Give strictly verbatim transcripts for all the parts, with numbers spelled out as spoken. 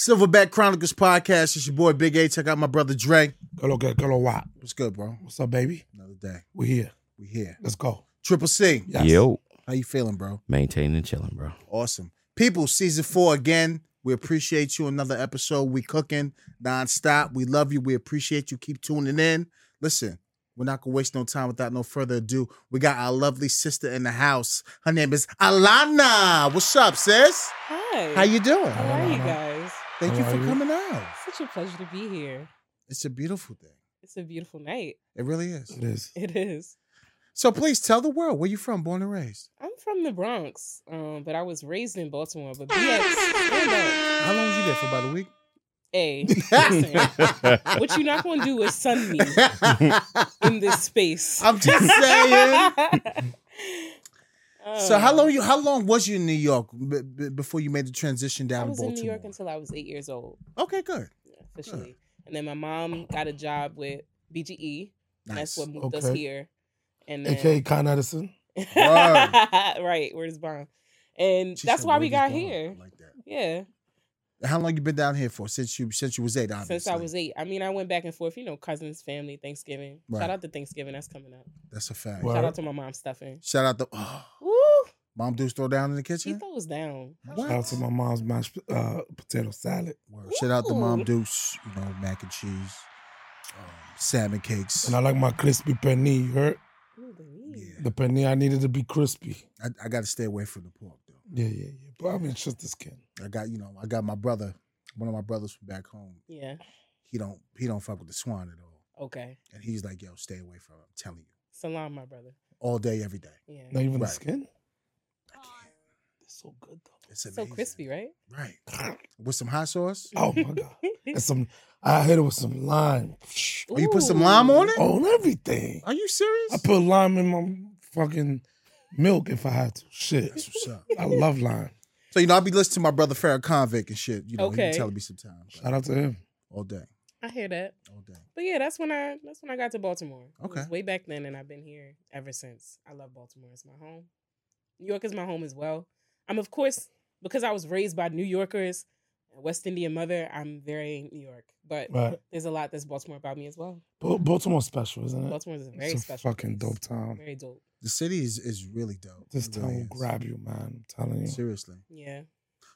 Silverback Chronicles Podcast. It's your boy Big A. Check out my brother Dre. Hello, good. Hello, Watt. What's good, bro? What's up, baby? Another day. We're here. We're here. Let's go. Triple C. Yes. Yo. How you feeling, bro? Maintaining and chilling, bro. Awesome. People, season four again. We appreciate you. Another episode. We cooking nonstop. We love you. We appreciate you. Keep tuning in. Listen, we're not going to waste no time. Without no further ado, we got our lovely sister in the house. Her name is Alana. What's up, sis? Hi. How you doing? How are you guys? Thank you for coming out. It's such a pleasure to be here. It's a beautiful day. It's a beautiful night. It really is. It is. It is. So please tell the world, where you from, born and raised? I'm from the Bronx, um, but I was raised in Baltimore. But B X, how long was you there for? About a week? Hey, listen, what you're not going to do is sun me in this space. I'm just saying. um, so how long you? How long was you in New York b- b- before you made the transition down to Baltimore? I was in New York until I was eight years old. Okay, good. Yeah, officially. Good. And then my mom got a job with B G E. Nice. That's what moved okay. us here. And then, A K A Con Edison. Right, word is bond. And she that's said, why we got here. Like that. Yeah. How long you been down here for? Since you since you was eight, obviously. Since I was eight. I mean, I went back and forth, you know, cousins, family, Thanksgiving. Right. Shout out to Thanksgiving. That's coming up. That's a fact. Right. Shout out to my mom's stuffing. Shout out to... Oh. Woo! Mom dudes throw down in the kitchen? He throws down. What? Shout out to my mom's mashed uh, potato salad. Shout out to Mom Deuce, you know, mac and cheese, um, salmon cakes. And I like my crispy penne, you heard? Yeah. The penne, I needed to be crispy. I, I got to stay away from the pork, though. Yeah, yeah, yeah. But I mean, it's just the skin. I got, you know, I got my brother, one of my brothers from back home. Yeah. He don't, he don't fuck with the swan at all. Okay. And he's like, yo, stay away from it. I'm telling you. Salon, my brother. All day, every day. Yeah. Not even right. the skin? I can't. It's so good, though. It's amazing. So crispy, right? Right. With some hot sauce. Oh, my God. And some, I hit it with some lime. Oh, you put some lime on it? On everything. Are you serious? I put lime in my fucking milk if I had to. Shit. That's what's up. I love lime. So, you know, I'll be listening to my brother Farrah Convict and shit. You know, okay. He be telling me sometimes. Shout out to him. All day. I hear that. All day. But yeah, that's when I that's when I got to Baltimore. Okay. It was way back then, and I've been here ever since. I love Baltimore. It's my home. New York is my home as well. I'm, of course, because I was raised by New Yorkers, West Indian mother, I'm very New York. But right. there's a lot that's Baltimore about me as well. B- Baltimore's special, isn't it? Baltimore is a very it's a special fucking place. Dope town. Very dope. The city is, is really dope. This it town really will grab you, man. I'm telling you. Seriously. Yeah.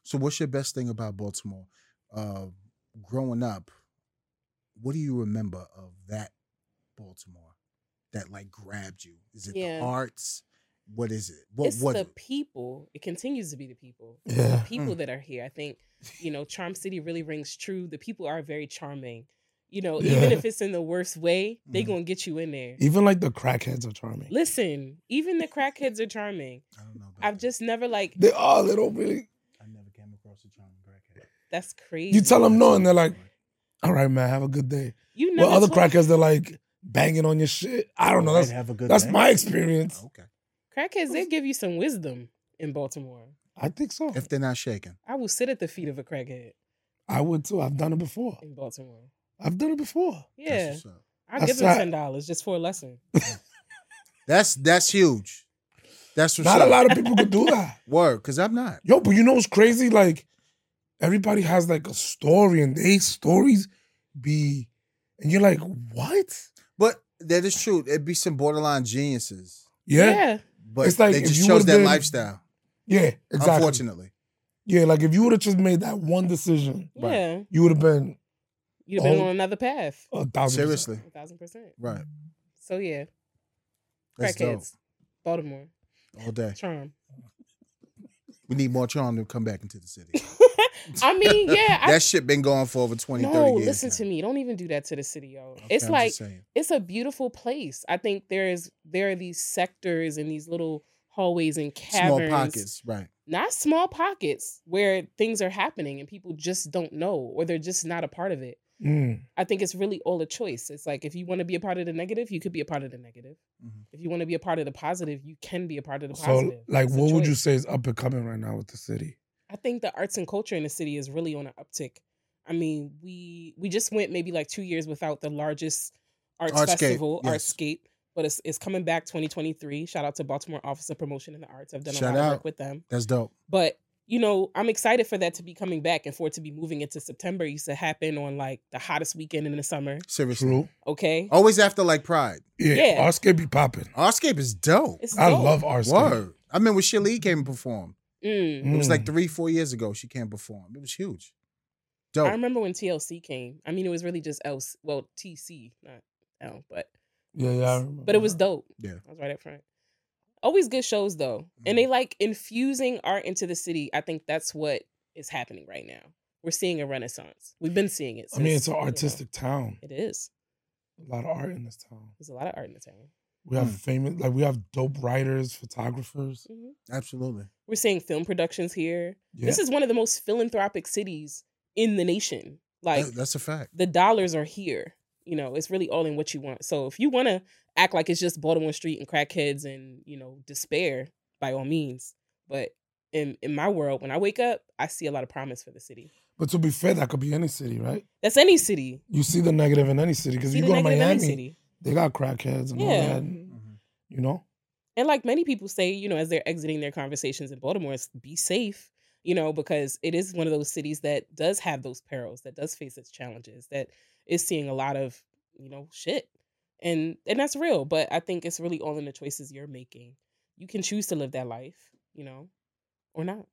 So what's your best thing about Baltimore? Uh, growing up, what do you remember of that Baltimore that like grabbed you? Is it yeah. the arts? What is it? What, it's what the it? people. It continues to be the people. Yeah. The people mm. that are here. I think, you know, Charm City really rings true. The people are very charming. You know, yeah. even if it's in the worst way, they're mm. going to get you in there. Even like the crackheads are charming. Listen, even the crackheads are charming. I don't know. I've that. just never like. They are little really. I never came across a charming crackhead. That's crazy. You tell them no and they're like, all right, man, have a good day. You know. Well, other crackheads, you. they're like banging on your shit. I don't know. That's, have a good that's my experience. Oh, okay. Crackheads, they give you some wisdom in Baltimore. I think so. If they're not shaking. I will sit at the feet of a crackhead. I would too. I've done it before. In Baltimore. I've done it before. Yeah. I'll that's give them ten dollars just for a lesson. that's that's huge. That's what's not up. A lot of people could do that. Word, because I'm not. Yo, but you know what's crazy? Like, everybody has like a story and they stories be and you're like, what? But that is true. It'd be some borderline geniuses. Yeah. Yeah. But it's like they just chose that been, lifestyle. Yeah, exactly. Unfortunately. Yeah, like if you would have just made that one decision, yeah. you would have been... You'd have been on another path. A thousand Seriously. percent. A thousand percent. Right. So yeah. Crackheads. Baltimore. All day. Charm. We need more charm to come back into the city. I mean, yeah. I, that shit been going for over twenty, no, thirty years. No, listen now. to me. Don't even do that to the city, y'all. Okay, it's I'm like, it's a beautiful place. I think there is there are these sectors and these little hallways and caverns. Small pockets, right. Not small pockets where things are happening and people just don't know or they're just not a part of it. Mm. I think it's really all a choice. It's like if you want to be a part of the negative, you could be a part of the negative. Mm-hmm. If you want to be a part of the positive, you can be a part of the positive. So, like, it's what would you say is up and coming right now with the city? I think the arts and culture in the city is really on an uptick. I mean, we we just went maybe like two years without the largest arts Artscape, festival, yes. Artscape, but it's it's coming back twenty twenty-three. Shout out to Baltimore Office of Promotion and the Arts. I've done Shout a lot out. of work with them. That's dope. But you know, I'm excited for that to be coming back and for it to be moving into September. It used to happen on like the hottest weekend in the summer. Seriously. True. Okay. Always after like Pride. Yeah. yeah. Artscape be popping. Artscape is dope. It's dope. I love Artscape. Word. I mean, when Shalee came and performed, mm. it was like three, four years ago she came perform. It was huge. Dope. I remember when T L C came. I mean, it was really just L, well, T C, not L, but. Yeah, yeah. I remember. But it was dope. Yeah. I was right up front. Always good shows, though. And they like infusing art into the city. I think that's what is happening right now. We're seeing a renaissance. We've been seeing it. Since, I mean, it's an artistic you know, town. It is. A lot of art in this town. There's a lot of art in the town. We have mm. famous, like we have dope writers, photographers. Mm-hmm. Absolutely. We're seeing film productions here. Yeah. This is one of the most philanthropic cities in the nation. Like that, That's a fact. The dollars are here. You know, it's really all in what you want. So if you want to act like it's just Baltimore Street and crackheads and, you know, despair, by all means. But in, in my world, when I wake up, I see a lot of promise for the city. But to be fair, that could be any city, right? That's any city. You see the negative in any city. Because if you go to Miami, they got crackheads and yeah. all that, mm-hmm. you know? And like many people say, you know, as they're exiting their conversations in Baltimore, it's be safe. You know, because it is one of those cities that does have those perils, that does face its challenges, that is seeing a lot of, you know, shit. And and that's real. But I think it's really all in the choices you're making. You can choose to live that life, you know, or not.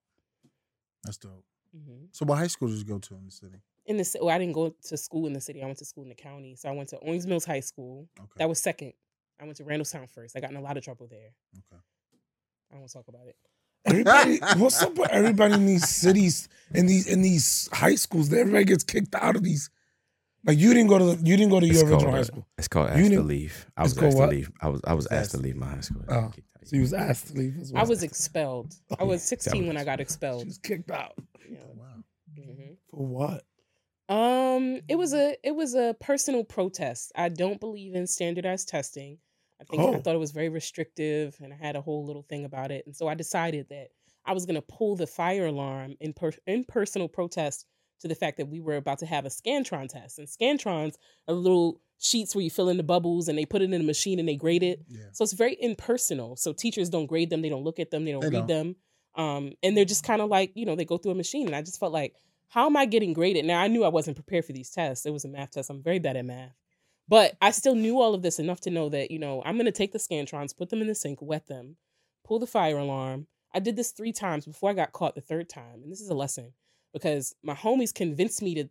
That's dope. Mm-hmm. So what high school did you go to in the city? In the Well, I didn't go to school in the city. I went to school in the county. So I went to Owens Mills High School. Okay. That was second. I went to Randallstown first. I got in a lot of trouble there. Okay. I don't want to talk about it. Everybody, what's up with everybody in these cities, in these in these high schools? That everybody gets kicked out of these. Like you didn't go to the, you didn't go to it's your original a, high school. It's called asked to leave. I was asked what? to leave. I was I was asked, asked to leave my high school. Oh, so you was asked to leave. As well. I was expelled. I was sixteen when I got expelled. She was kicked out. Yeah. Wow. Mm-hmm. For what? Um, it was a it was a personal protest. I don't believe in standardized testing. I think oh. I thought it was very restrictive, and I had a whole little thing about it. And so I decided that I was going to pull the fire alarm in, per- in personal protest to the fact that we were about to have a Scantron test. And Scantrons are little sheets where you fill in the bubbles, and they put it in a machine, and they grade it. Yeah. So it's very impersonal. So teachers don't grade them. They don't look at them. They don't they read don't. them. Um, and they're just kind of like, you know, they go through a machine. And I just felt like, how am I getting graded? Now, I knew I wasn't prepared for these tests. It was a math test. I'm very bad at math. But I still knew all of this enough to know that, you know, I'm going to take the Scantrons, put them in the sink, wet them, pull the fire alarm. I did this three times before I got caught the third time. And this is a lesson because my homies convinced me to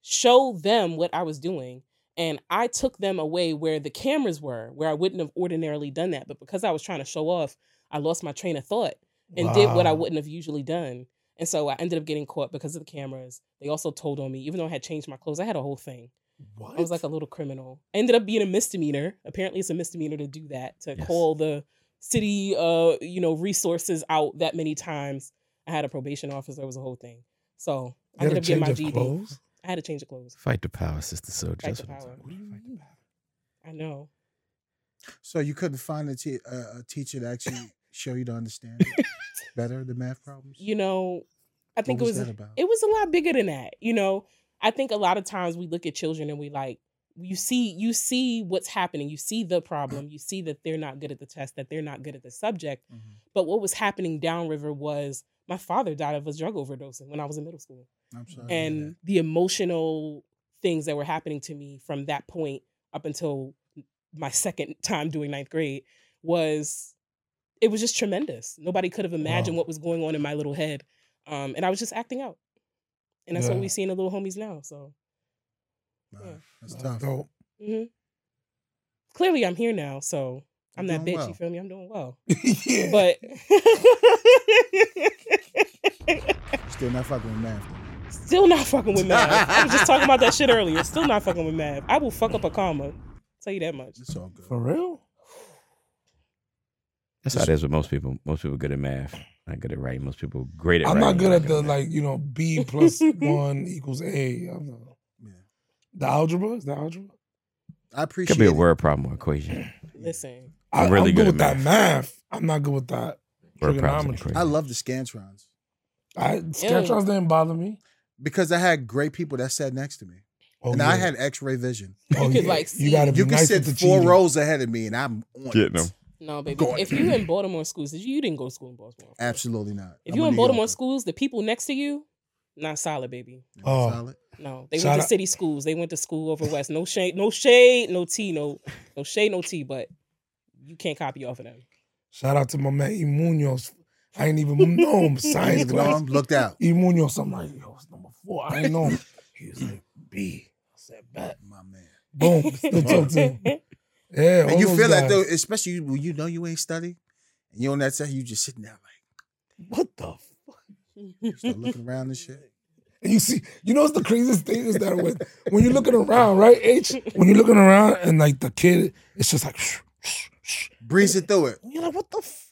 show them what I was doing. And I took them away where the cameras were, where I wouldn't have ordinarily done that. But because I was trying to show off, I lost my train of thought and wow. did what I wouldn't have usually done. And so I ended up getting caught because of the cameras. They also told on me, even though I had changed my clothes, I had a whole thing. What? I was like a little criminal. Ended up being a misdemeanor. Apparently, it's a misdemeanor to do that, to yes. call the city, uh, you know, resources out that many times. I had a probation officer. It was a whole thing. So you I ended up getting my G E D. Clothes? I had to change of clothes. Fight the power, sister soldier. Fight the power. What do you mean? I know. So you couldn't find a, te- uh, a teacher to actually show you to understand better the math problems? You know, I think what it was. was that about? It was a lot bigger than that. You know. I think a lot of times we look at children and we like, you see, you see what's happening. You see the problem. You see that they're not good at the test, that they're not good at the subject. Mm-hmm. But what was happening downriver was my father died of a drug overdose when I was in middle school. I'm sorry, and yeah. the emotional things that were happening to me from that point up until my second time doing ninth grade was, it was just tremendous. Nobody could have imagined wow. what was going on in my little head. Um, and I was just acting out. And that's yeah. what we see in the little homies now. So, nah, yeah. that's tough. Mm-hmm. Clearly, I'm here now, so I'm that bitch. Well. You feel me? I'm doing well. yeah. But still not fucking with math. Still not fucking with math. I was just talking about that shit earlier. Still not fucking with math. I will fuck up a comma. Tell you that much. It's all good. For real. That's how it is with most people. Most people good at math. Not good at writing. Most people great at I'm writing. I'm not good at not the, good like, you know, B plus one equals A. I'm not, yeah. The algebra? Is that algebra? I appreciate it. Could be a it. word problem or equation. Listen. I'm really I'm good, good with math. that math. I'm not good with that word trigonometry. I love the Scantrons. I, Scantrons Ew. didn't bother me. Because I had great people that sat next to me. Oh, and yeah. I had x-ray vision. Oh, you could yeah. like see. You, gotta be you nice can sit four cheating. rows ahead of me and I'm on Getting it. Them. No, baby. Go if you in Baltimore schools, you didn't go to school in Baltimore. Absolutely not. If you're in Baltimore York. schools, the people next to you, not solid, baby. Oh, solid. No, they Shout went to out. city schools. They went to school over west. No shade, no shade, no tea, no, no shade, no tea. But you can't copy off of them. Shout out to my man Munoz. I ain't even know him. Science class. Looked out. Munoz. I'm like, yo, it's number four. I ain't know him. He was like B. I said, bet, my man. Boom. Still talk to him. Yeah, and you feel that like though, especially when you know you ain't study, and you on that side, you just sitting there like, what the fuck? You start looking around and shit. And you see, you know what's the craziest thing is that when, when you're looking around, right, H? When you're looking around and like the kid, it's just like, shh, shh, shh. Breezing through it. And you're like, what the f?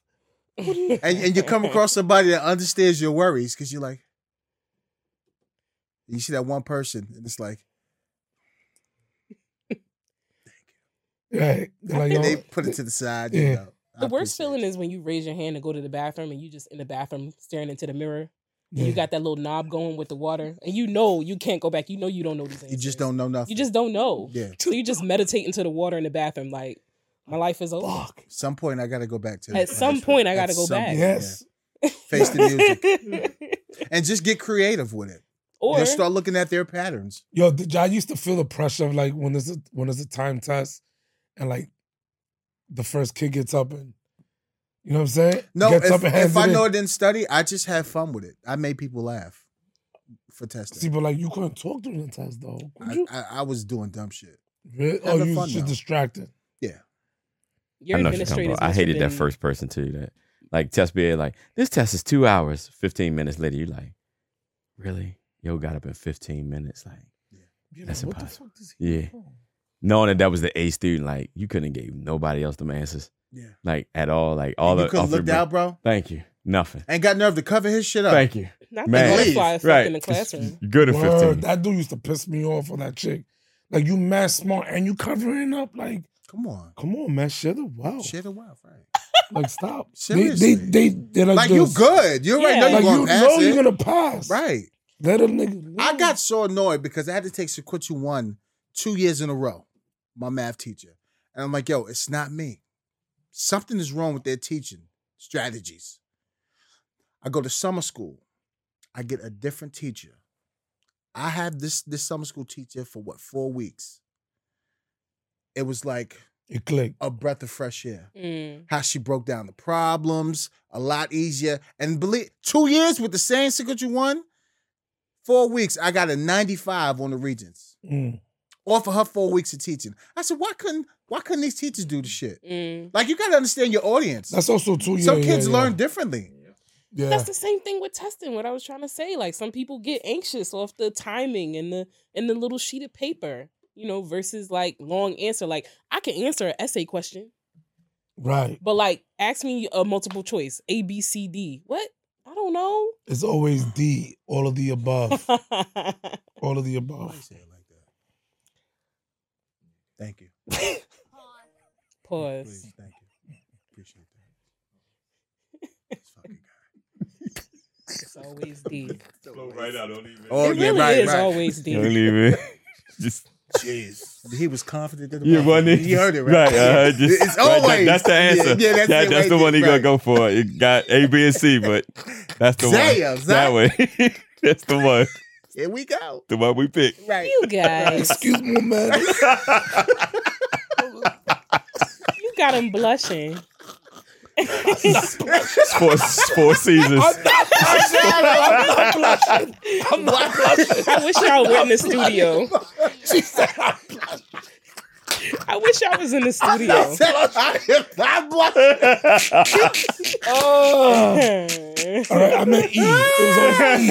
What you- and, and you come across somebody that understands your worries because you're like, you see that one person and it's like, right. Like, you know, they put it to the side. Yeah. You know, the worst feeling it. is when you raise your hand and go to the bathroom and you just in the bathroom staring into the mirror. And yeah. you got that little knob going with the water. And you know you can't go back. You know you don't know these things. You just don't know nothing. You just don't know. Yeah. So you just meditate into the water in the bathroom like, my life is over. Fuck. At some point, I got to go back to it. At some point, I got to go back. Point, yes. Yeah. Face the music. And just get creative with it. Or just start looking at their patterns. Yo, I used to feel the pressure of like when there's a, when there's a time test. And like, the first kid gets up and, you know what I'm saying? No, gets if, up and if I know I didn't study, I just have fun with it. I made people laugh for testing. See, but like, you couldn't talk during the test, though. I, I, I was doing dumb shit. Really? Oh, you were just distracted. Yeah. Your I know administrators. I hated that first person too. That like test B A, like this test is two hours, fifteen minutes later. You like, really? Yo, got up in fifteen minutes. Like, yeah. That's like, impossible. What the fuck does he yeah. do? Knowing that that was the A student, like, you couldn't give nobody else them answers. Yeah. Like, at all. Like, all the. You couldn't look down, bro? Thank you. Nothing. Ain't got nerve to cover his shit up. Thank you. Not Man. Leave. Right. In the classroom. Good at Word, fifteen. That dude used to piss me off on that chick. Like, you mad smart and you covering up. Like, come on. Come on, man. Shut the wow. Shut the wow, right. Like, stop. Seriously. They, they, they, like, like you good. You yeah. right. Know like, you're you pass know it. You're going to pass. Right. Let a nigga. I got so annoyed because I had to take Sequitcha one two years in a row. My math teacher. And I'm like, yo, it's not me. Something is wrong with their teaching strategies. I go to summer school. I get a different teacher. I had this this summer school teacher for, what, four weeks. It was like it clicked. A breath of fresh air. Mm. How she broke down the problems, a lot easier. And believe two years with the same secret you won, four weeks, I got a ninety-five on the Regents. Mm. Or for her four weeks of teaching. I said, why couldn't why couldn't these teachers do the shit? Mm. Like, you got to understand your audience. That's also true. Some yeah, kids yeah, yeah. learn differently. Yeah. That's the same thing with testing, what I was trying to say. Like, some people get anxious off the timing and the and the little sheet of paper, you know, versus, like, long answer. Like, I can answer an essay question. Right. But, like, ask me a multiple choice. A, B, C, D. What? I don't know. It's always D. All of the above. All of the above. Thank you. Pause. Pause. Please, thank you. Appreciate that. This fucking guy. It's always deep. Go right out. Don't even. Oh, it yeah, really right, is right. always deep. Don't even. Just. Jeez. He was confident that the yeah, wasn't he? He heard it, right? Right. Uh, just, it's always. Right, that, that's the answer. Yeah, yeah that's, that, that's the one he right. gonna go for. It got A, B, and C, but that's the Zaya, one. Zaya. That way. That's the one. Here we go. The one we picked. Right. You guys. Excuse me, man. You got him blushing. It's four, four seasons. I'm not, I'm not blushing. I'm not blushing. I wish y'all were in the studio. She said I'm blushing. I wish I was in the studio. I said I am not blushing. Oh. All right, I'm at E. It was on E.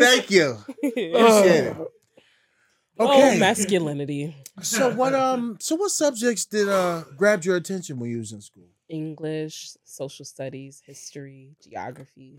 Thank you. Appreciate uh, it. Okay. Oh, masculinity. So what um so what subjects did uh grab your attention when you was in school? English, social studies, history, geography,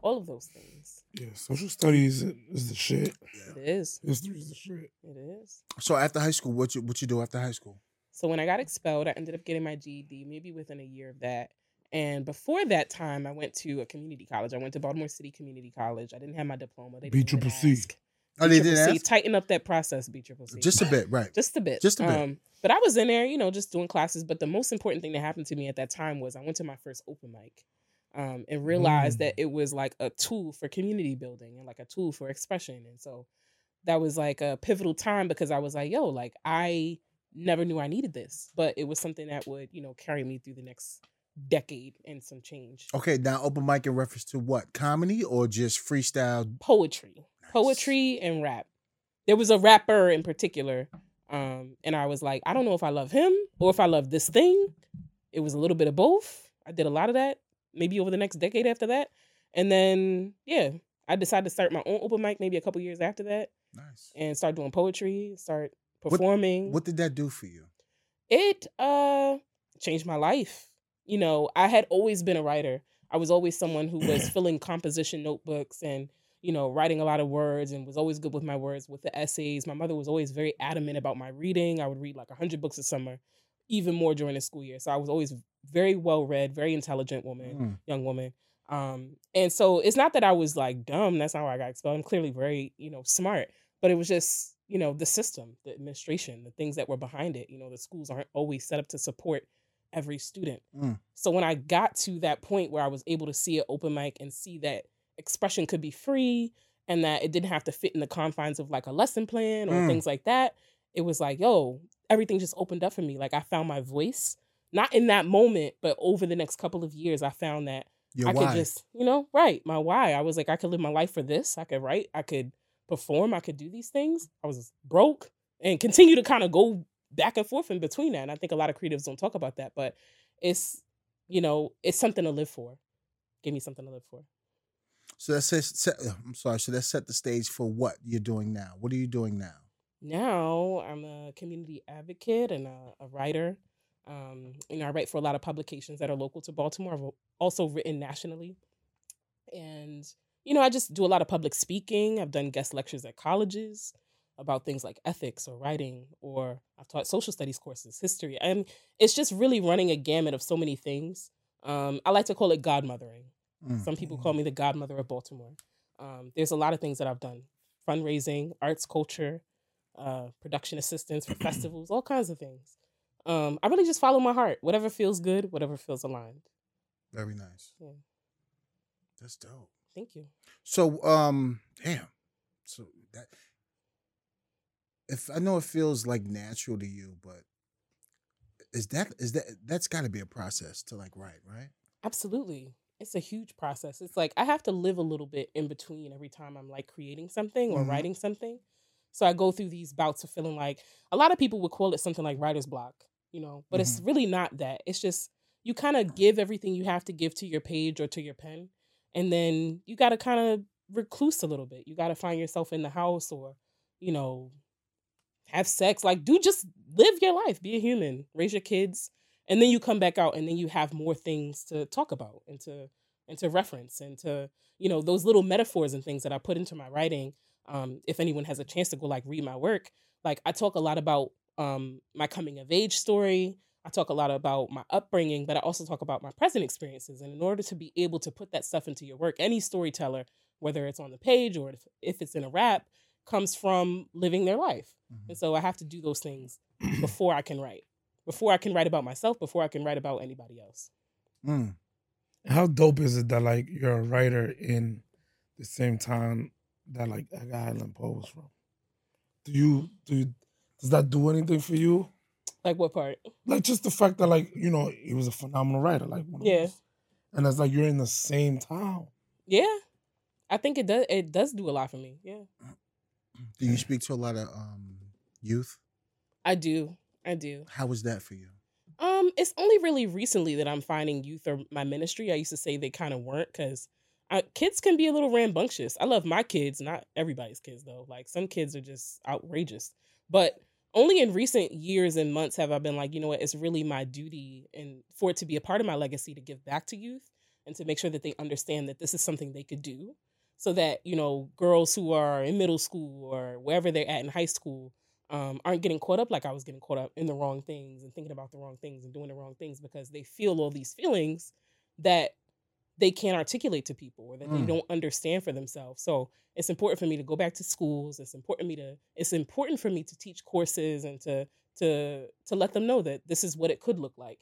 all of those things. Yeah, social studies is the shit. Yeah. It is. History is the shit. It is. So after high school, what you what you do after high school? So when I got expelled, I ended up getting my G E D maybe within a year of that. And before that time, I went to a community college. I went to Baltimore City Community College. I didn't have my diploma. They didn't even ask. Oh, they did ask? Tighten up that process, B C C C. Just a bit, right. Just a bit. Just a bit. Um, but I was in there, you know, just doing classes. But the most important thing that happened to me at that time was I went to my first open mic um, and realized mm. that it was like a tool for community building and like a tool for expression. And so that was like a pivotal time because I was like, yo, like I never knew I needed this. But it was something that would, you know, carry me through the next decade and some change. Okay, now open mic in reference to what? Comedy or just freestyle? Poetry. Poetry and rap. There was a rapper in particular, um, and I was like, I don't know if I love him or if I love this thing. It was a little bit of both. I did a lot of that, maybe over the next decade after that. And then, yeah, I decided to start my own open mic maybe a couple years after that. Nice. And start doing poetry, start performing. What, what did that do for you? It uh, changed my life. You know, I had always been a writer. I was always someone who was filling composition notebooks and you know, writing a lot of words and was always good with my words, with the essays. My mother was always very adamant about my reading. I would read like one hundred books a summer, even more during the school year. So I was always very well-read, very intelligent woman, mm. young woman. Um, and so it's not that I was like dumb. That's not why I got expelled. I'm clearly very, you know, smart. But it was just, you know, the system, the administration, the things that were behind it. You know, the schools aren't always set up to support every student. Mm. So when I got to that point where I was able to see an open mic and see that expression could be free and that it didn't have to fit in the confines of like a lesson plan or mm. things like that, it was like, yo, everything just opened up for me. Like I found my voice, not in that moment, but over the next couple of years, I found that Your I why. could just, you know, right. My why. I was like, I could live my life for this. I could write, I could perform, I could do these things. I was broke and continue to kind of go back and forth in between that. And I think a lot of creatives don't talk about that, but it's, you know, it's something to live for. Give me something to live for. So that says, set, I'm sorry. So that set the stage for what you're doing now. What are you doing now? Now I'm a community advocate and a, a writer. Um, you know, I write for a lot of publications that are local to Baltimore. I've also written nationally, and you know, I just do a lot of public speaking. I've done guest lectures at colleges about things like ethics or writing, or I've taught social studies courses, history, and it's just really running a gamut of so many things. Um, I like to call it godmothering. Some people call me the godmother of Baltimore. Um, there's a lot of things that I've done. Fundraising, arts, culture, uh, production assistance for festivals, all kinds of things. Um, I really just follow my heart. Whatever feels good, whatever feels aligned. Very nice. Yeah. That's dope. Thank you. So, um, damn. So that, if I know it feels like natural to you, but is that, is that, that's gotta be a process to like write, right? Absolutely. It's a huge process. It's like I have to live a little bit in between every time I'm like creating something or mm-hmm. writing something. So I go through these bouts of feeling like a lot of people would call it something like writer's block, you know, but mm-hmm. it's really not that. It's just you kind of give everything you have to give to your page or to your pen. And then you got to kind of recluse a little bit. You got to find yourself in the house or, you know, have sex. Like, do just live your life, be a human, raise your kids. And then you come back out and then you have more things to talk about and to and to reference and to, you know, those little metaphors and things that I put into my writing. Um, if anyone has a chance to go like read my work, like I talk a lot about um, my coming of age story. I talk a lot about my upbringing, but I also talk about my present experiences. And in order to be able to put that stuff into your work, any storyteller, whether it's on the page or if, if it's in a rap, comes from living their life. Mm-hmm. And so I have to do those things before I can write. Before I can write about myself, before I can write about anybody else. Mm. How dope is it that, like, you're a writer in the same town that, like, Edgar Allan Poe was from? Do you, do you, does that do anything for you? Like what part? Like, just the fact that, like, you know, he was a phenomenal writer. like one Yeah. Of those. And it's like, you're in the same town. Yeah. I think it does, it does do a lot for me, yeah. Do you speak to a lot of um, youth? I do. I do. How was that for you? Um, it's only really recently that I'm finding youth or my ministry. I used to say they kind of weren't because kids can be a little rambunctious. I love my kids, not everybody's kids, though. Like, some kids are just outrageous. But only in recent years and months have I been like, you know what, it's really my duty and for it to be a part of my legacy to give back to youth and to make sure that they understand that this is something they could do so that, you know, girls who are in middle school or wherever they're at in high school Um, aren't getting caught up like I was getting caught up in the wrong things and thinking about the wrong things and doing the wrong things because they feel all these feelings that they can't articulate to people or that mm. they don't understand for themselves. So it's important for me to go back to schools. It's important me to it's important for me to teach courses and to to to let them know that this is what it could look like.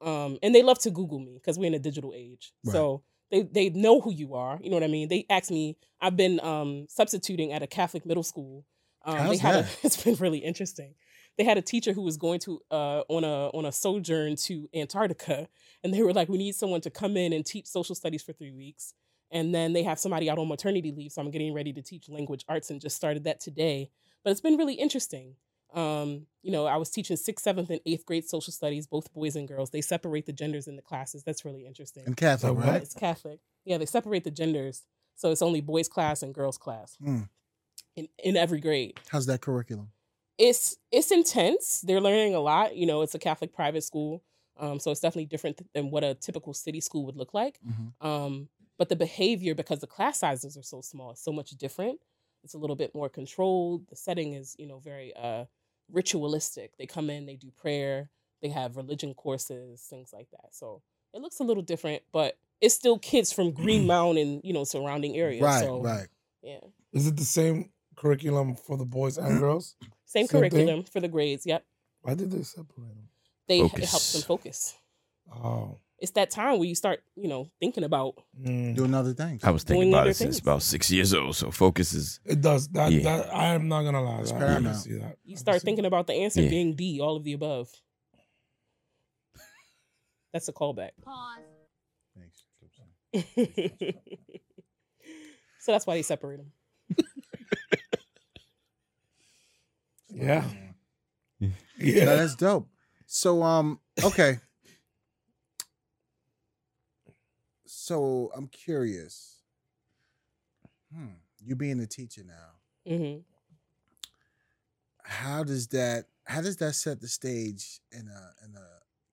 Um, and they love to Google me because we're in a digital age. Right. So they they know who you are. You know what I mean? They asked me. I've been um, substituting at a Catholic middle school. Um, How's they had that? A, it's been really interesting. They had a teacher who was going to uh, on a on a sojourn to Antarctica, and they were like, "We need someone to come in and teach social studies for three weeks." And then they have somebody out on maternity leave, so I'm getting ready to teach language arts and just started that today. But it's been really interesting. Um, you know, I was teaching sixth, seventh, and eighth grade social studies, both boys and girls. They separate the genders in the classes. That's really interesting. And Catholic, so, right? It's Catholic. Yeah, they separate the genders, so it's only boys class and girls class mm. in in every grade. How's that curriculum? It's it's intense. They're learning a lot. You know, it's a Catholic private school, um, so it's definitely different th- than what a typical city school would look like. Mm-hmm. Um, but the behavior, because the class sizes are so small, it's so much different. It's a little bit more controlled. The setting is, you know, very uh, ritualistic. They come in, they do prayer, they have religion courses, things like that. So it looks a little different, but it's still kids from Green Mountain and, you know, surrounding areas. Right, so, right. Yeah. Is it the same curriculum for the boys and girls? Same, Same curriculum thing? For the grades, yep. Why did they separate them? They focus. It helps them focus. Oh. It's that time where you start, you know, thinking about mm. doing other things. I was thinking doing about it things. Since about six years old, so focus is... It does. That, yeah. that I am not going to lie. It's I see that. You I start thinking that. About the answer yeah. being D, all of the above. That's a callback. Pause. Thanks. So that's why they separate them. Yeah. Yeah. No, that's dope. So, um, okay. So I'm curious. Hmm. You being a teacher now. Mm-hmm. How does that how does that set the stage in a in a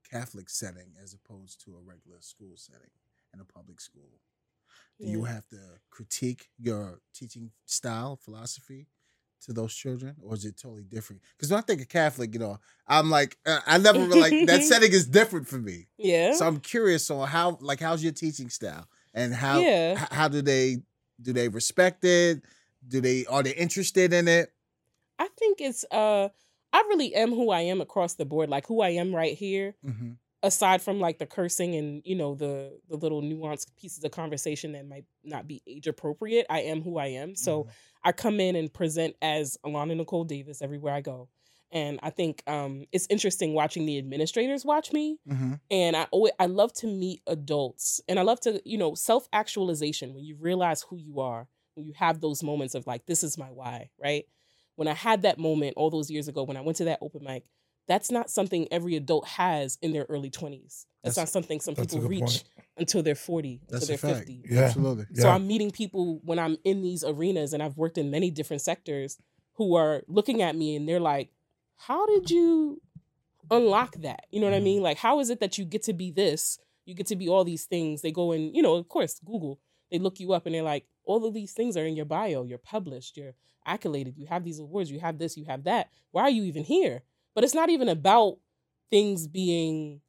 Catholic setting as opposed to a regular school setting in a public school? Do yeah. you have to critique your teaching style, philosophy? To those children, or is it totally different? Because when I think of Catholic, you know, I'm like, uh, I never like that setting is different for me. Yeah. So I'm curious on how, like, how's your teaching style, and how yeah. h- how do they do they respect it? Do they are they interested in it? I think it's uh, I really am who I am across the board, like who I am right here. Mm-hmm. Aside from like the cursing and you know the the little nuanced pieces of conversation that might not be age appropriate, I am who I am. So mm. I come in and present as Alana Nicole Davis everywhere I go, and I think um, it's interesting watching the administrators watch me. Mm-hmm. And I always I love to meet adults, and I love to you know self actualization when you realize who you are, when you have those moments of like this is my why, right? When I had that moment all those years ago when I went to that open mic. That's not something every adult has in their early twenties. That's, that's not something some people reach point. Until they're forty, that's until they're fifty. Yeah. Absolutely. Yeah. So I'm meeting people when I'm in these arenas, and I've worked in many different sectors, who are looking at me and they're like, how did you unlock that? You know what I mean? Like, how is it that you get to be this? You get to be all these things. They go and, you know, of course, Google. They look you up and they're like, all of these things are in your bio. You're published. You're accoladed. You have these awards. You have this. You have that. Why are you even here? But it's not even about things being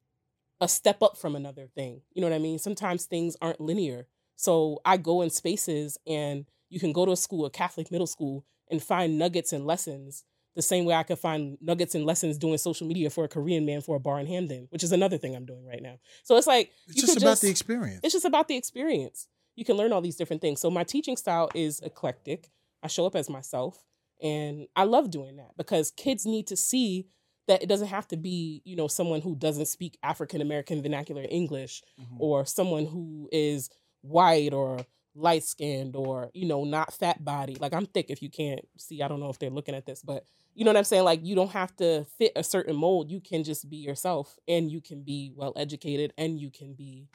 a step up from another thing. You know what I mean? Sometimes things aren't linear. So I go in spaces and you can go to a school, a Catholic middle school, and find nuggets and lessons the same way I could find nuggets and lessons doing social media for a Korean man for a bar in Hamden, which is another thing I'm doing right now. So it's like... It's you just about just, the experience. It's just about the experience. You can learn all these different things. So my teaching style is eclectic. I show up as myself. And I love doing that because kids need to see that it doesn't have to be, you know, someone who doesn't speak African-American vernacular English mm-hmm. or someone who is white or light-skinned or, you know, not fat-bodied. Like, I'm thick if you can't see. I don't know if they're looking at this, but you know what I'm saying? Like, you don't have to fit a certain mold. You can just be yourself, and you can be well-educated, and you can be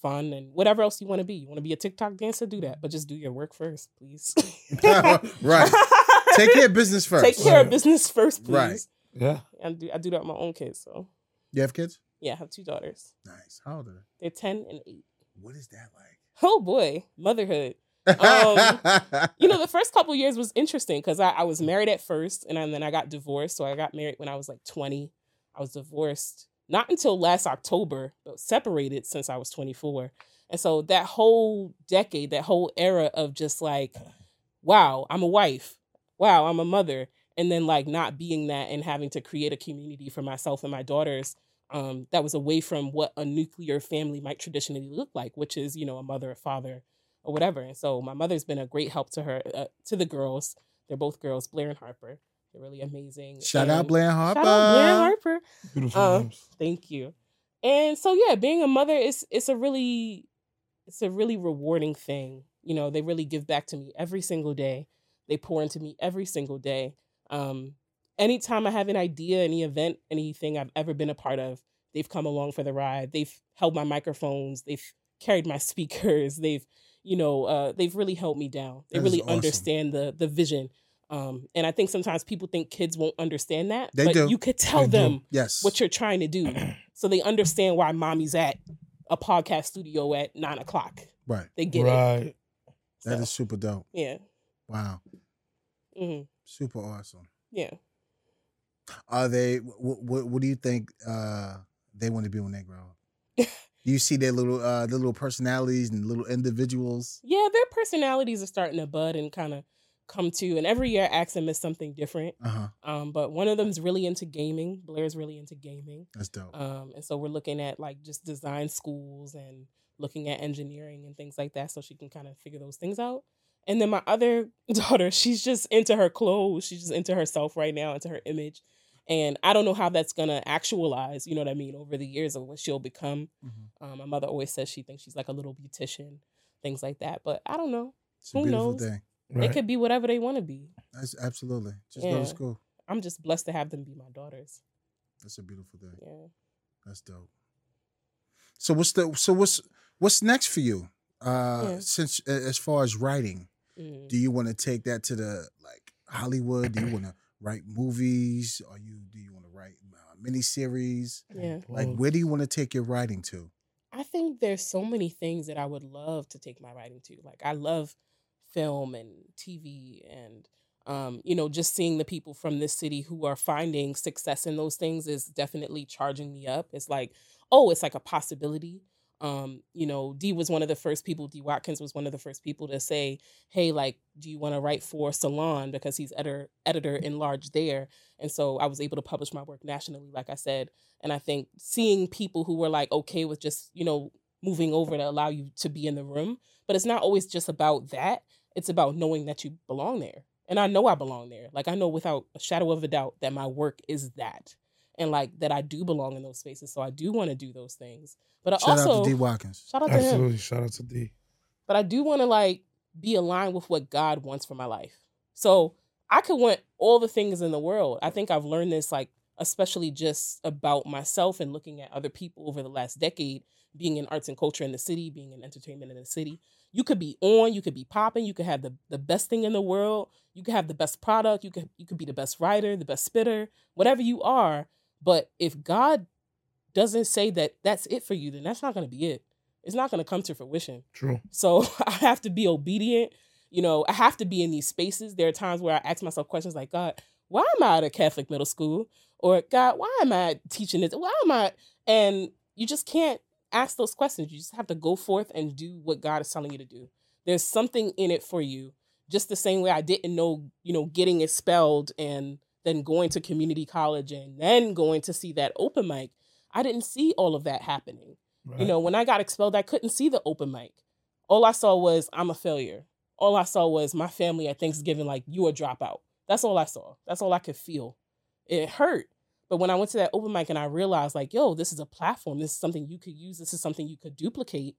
fun and whatever else you want to be. You want to be a TikTok dancer? Do that. But just do your work first, please. Right. Take care of business first. Take care right. of business first, please. Right. Yeah. I do, I do that with my own kids, so. You have kids? Yeah, I have two daughters. Nice. How old are they? They're ten and eight. What is that like? Oh, boy. Motherhood. Um, you know, the first couple years was interesting because I, I was married at first, and, I, and then I got divorced. So I got married when I was like twenty. I was divorced. Not until last October, but separated since I was twenty-four. And so that whole decade, that whole era of just like, wow, I'm a wife. Wow, I'm a mother. And then like not being that and having to create a community for myself and my daughters um, that was away from what a nuclear family might traditionally look like, which is, you know, a mother, a father, or whatever. And so my mother's been a great help to her, uh, to the girls. They're both girls, Blair and Harper. They're really amazing. Shout and out Blair and Harper. Shout out Blair and Harper. Beautiful uh, names. Thank you. And so, yeah, being a mother is it's a really it's a really rewarding thing. You know, they really give back to me every single day. They pour into me every single day. Um, anytime I have an idea, any event, anything I've ever been a part of, they've come along for the ride. They've held my microphones. They've carried my speakers. They've, you know, uh, they've really held me down. They that really awesome. understand the the vision. Um, and I think sometimes people think kids won't understand that. They but do. You could tell they them yes. what you're trying to do. So they understand why mommy's at a podcast studio at nine o'clock. Right. They get right. it. So, that is super dope. Yeah. Wow. Mm-hmm. Super awesome. Yeah. Are they, what w- What do you think uh, they want to be when they grow up? Do you see their little, uh, their little personalities and little individuals? Yeah, their personalities are starting to bud and kind of come to, and every year I ask them is something different. Uh-huh. Um, but one of them's really into gaming. Blair's really into gaming. That's dope. Um, and so we're looking at like just design schools and looking at engineering and things like that, so she can kind of figure those things out. And then my other daughter, she's just into her clothes. She's just into herself right now, into her image. And I don't know how that's going to actualize, you know what I mean, over the years of what she'll become. Mm-hmm. Um, my mother always says she thinks she's like a little beautician, things like that. But I don't know. It's Who a beautiful knows? Thing. Right. They could be whatever they want to be. That's absolutely. Just yeah. go to school. I'm just blessed to have them be my daughters. That's a beautiful thing. Yeah. That's dope. So what's the so what's what's next for you? Uh, yeah. Since as far as writing, mm. do you want to take that to the like Hollywood? Do you want to write movies? Or you do you want to write uh, miniseries? Yeah. Like where do you want to take your writing to? I think there's so many things that I would love to take my writing to. Like I love film and T V and, um, you know, just seeing the people from this city who are finding success in those things is definitely charging me up. It's like, oh, it's like a possibility. Um, you know, D was one of the first people, D Watkins was one of the first people to say, hey, like, do you want to write for Salon? Because he's editor, editor in large there. And so I was able to publish my work nationally, like I said. And I think seeing people who were like, okay with just, you know, moving over to allow you to be in the room. But it's not always just about that. It's about knowing that you belong there. And I know I belong there. Like, I know without a shadow of a doubt that my work is that. And, like, that I do belong in those spaces. So I do want to do those things. But I shout also... Shout out to D Watkins. Shout out Absolutely. to him. Absolutely. Shout out to D. But I do want to, like, be aligned with what God wants for my life. So I could want all the things in the world. I think I've learned this, like, especially just about myself and looking at other people over the last decade, being in arts and culture in the city, being in entertainment in the city. You could be on, you could be popping, you could have the, the best thing in the world, you could have the best product, you could you could be the best writer, the best spitter, whatever you are. But if God doesn't say that that's it for you, then that's not going to be it. It's not going to come to fruition. True. So I have to be obedient. You know, I have to be in these spaces. There are times where I ask myself questions like, God, why am I at a Catholic middle school? Or God, why am I teaching this? Why am I? And you just can't ask those questions. You just have to go forth and do what God is telling you to do. There's something in it for you. Just the same way I didn't know, you know, getting expelled and then going to community college and then going to see that open mic. I didn't see all of that happening. Right. You know, when I got expelled, I couldn't see the open mic. All I saw was I'm a failure. All I saw was my family at Thanksgiving, like, you a dropout. That's all I saw. That's all I could feel. It hurt. But when I went to that open mic and I realized, like, yo, this is a platform. This is something you could use. This is something you could duplicate.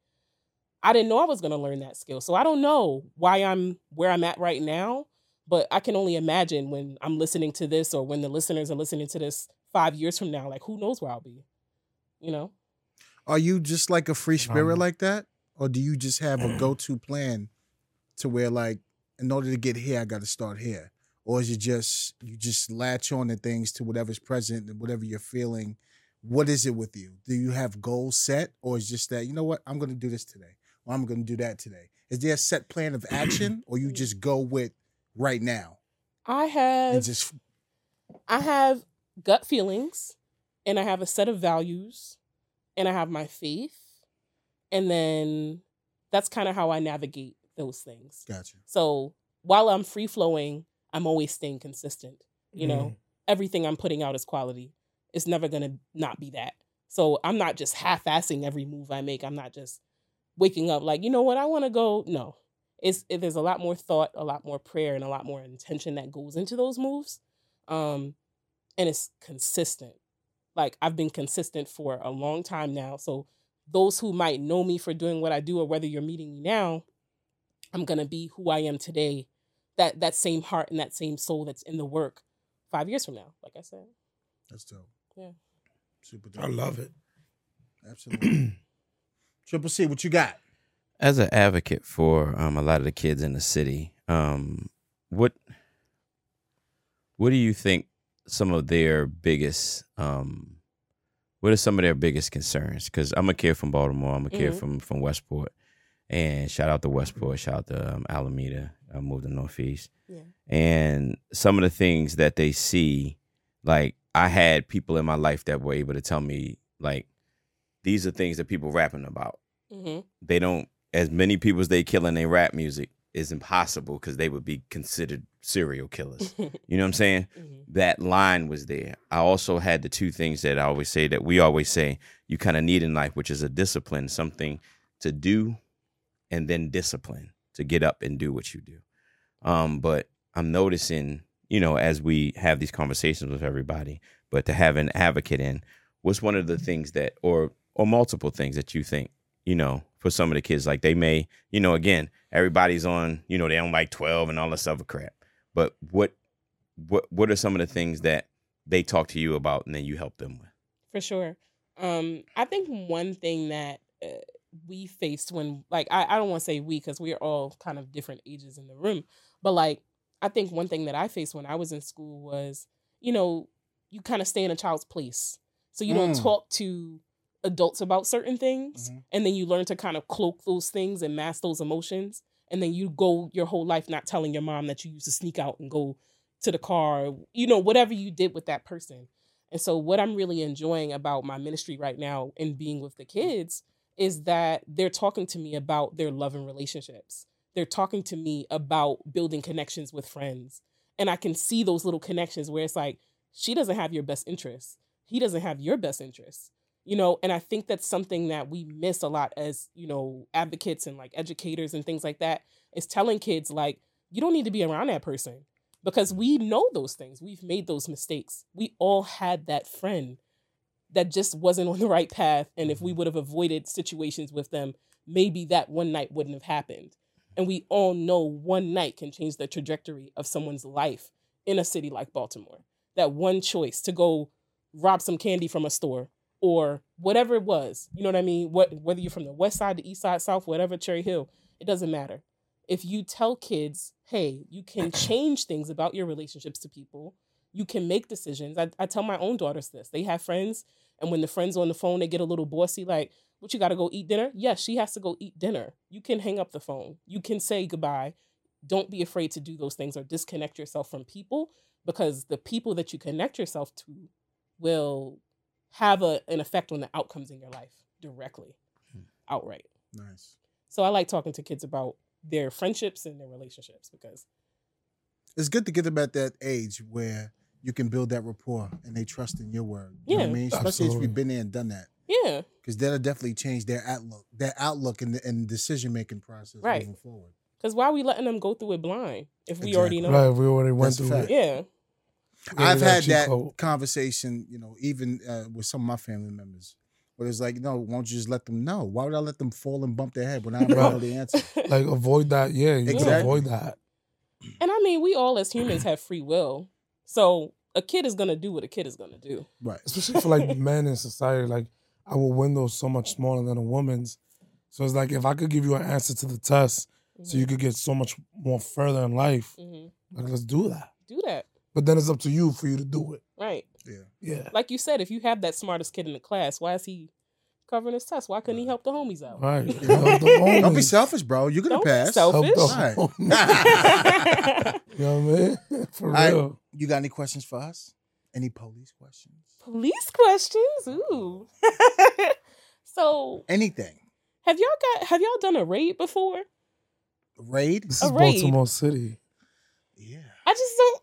I didn't know I was going to learn that skill. So I don't know why I'm where I'm at right now, but I can only imagine when I'm listening to this or when the listeners are listening to this five years from now, like, who knows where I'll be, you know? Are you just like a free spirit um, like that? Or do you just have a go-to plan to where, like, in order to get here, I got to start here? Or is it just, you just latch on to things, to whatever's present and whatever you're feeling? What is it with you? Do you have goals set? Or is just that, you know what, I'm going to do this today. Or I'm going to do that today. Is there a set plan of action? Or you just go with right now? I have, just... I have gut feelings. And I have a set of values. And I have my faith. And then that's kind of how I navigate those things. Gotcha. So while I'm free flowing, I'm always staying consistent. You know, mm. everything I'm putting out is quality. It's never going to not be that. So I'm not just half-assing every move I make. I'm not just waking up like, you know what, I want to go. No, it's it, there's a lot more thought, a lot more prayer, and a lot more intention that goes into those moves. Um, and it's consistent. Like, I've been consistent for a long time now. So those who might know me for doing what I do, or whether you're meeting me now, I'm going to be who I am today. That that same heart and that same soul that's in the work five years from now, like I said. That's dope. Yeah. Super dope. I love it. Absolutely. Triple C, what you got? As an advocate for um, a lot of the kids in the city, um, what what do you think some of their biggest, um, what are some of their biggest concerns? Because I'm a kid from Baltimore. I'm a kid mm-hmm. from, from Westport. And shout out to Westport, shout out to um, Alameda. I moved to Northeast. Yeah. And some of the things that they see, like, I had people in my life that were able to tell me, like, these are things that people rapping about. Mm-hmm. They don't, as many people as they kill in their rap music is impossible because they would be considered serial killers. You know what I'm saying? Mm-hmm. That line was there. I also had the two things that I always say that we always say you kind of need in life, which is a discipline, something to do, and then discipline to get up and do what you do. Um, but I'm noticing, you know, as we have these conversations with everybody, but to have an advocate in, what's one of the things that, or or multiple things that you think, you know, for some of the kids, like they may, you know, again, everybody's on, you know, they on like twelve and all this other crap. But what what what are some of the things that they talk to you about and then you help them with? For sure. Um, I think one thing that uh, we faced when, like, I, I don't want to say we, because we're all kind of different ages in the room. But, like, I think one thing that I faced when I was in school was, you know, you kind of stay in a child's place. So you mm. don't talk to adults about certain things. Mm-hmm. And then you learn to kind of cloak those things and mask those emotions. And then you go your whole life not telling your mom that you used to sneak out and go to the car, you know, whatever you did with that person. And so what I'm really enjoying about my ministry right now and being with the kids is that they're talking to me about their love and relationships. They're talking to me about building connections with friends. And I can see those little connections where it's like, she doesn't have your best interests. He doesn't have your best interests, you know? And I think that's something that we miss a lot as, you know, advocates and like educators and things like that, is telling kids like, you don't need to be around that person, because we know those things. We've made those mistakes. We all had that friend that just wasn't on the right path. And if we would have avoided situations with them, maybe that one night wouldn't have happened. And we all know one night can change the trajectory of someone's life in a city like Baltimore. That one choice to go rob some candy from a store or whatever it was, you know what I mean? What, whether you're from the west side, the east side, south, whatever, Cherry Hill, it doesn't matter. If you tell kids, hey, you can change things about your relationships to people, you can make decisions. I, I tell my own daughters this. They have friends, and when the friends on the phone, they get a little bossy, like, what, you got to go eat dinner? Yes, she has to go eat dinner. You can hang up the phone. You can say goodbye. Don't be afraid to do those things or disconnect yourself from people, because the people that you connect yourself to will have a, an effect on the outcomes in your life directly, hmm. outright. Nice. So I like talking to kids about their friendships and their relationships, because it's good to get them at that age where you can build that rapport and they trust in your word. You yeah, know what I mean? Especially if we've been there and done that. Yeah. Because that'll definitely change their outlook, their outlook and the, and decision-making process right. moving forward. Because why are we letting them go through it blind if we exactly. already know? Right, we already went That's through fact. It. Yeah. yeah I've had that cold. conversation, you know, even uh, with some of my family members. But it's like, no, won't you just let them know? Why would I let them fall and bump their head when I don't know the answer? Like, avoid that. Yeah, you exactly. avoid that. And I mean, we all as humans have free will. So a kid is going to do what a kid is going to do. Right. Especially for like men in society, like our window is so much smaller than a woman's. So it's like, if I could give you an answer to the test mm-hmm. so you could get so much more further in life, mm-hmm. like, let's do that. Do that. But then it's up to you for you to do it. Right. Yeah. Yeah. Like you said, if you have that smartest kid in the class, why is he covering his test? Why couldn't right. he help the homies out? Right. Help the homies. Don't be selfish, bro. You're going to pass. Be selfish. Help the right. You know what I mean? For real. Right. You got any questions for us? Any police questions? Police questions? Ooh. So. Anything. Have y'all got? Have y'all done a raid before? Raid? This is raid. Baltimore City. Yeah. I just don't.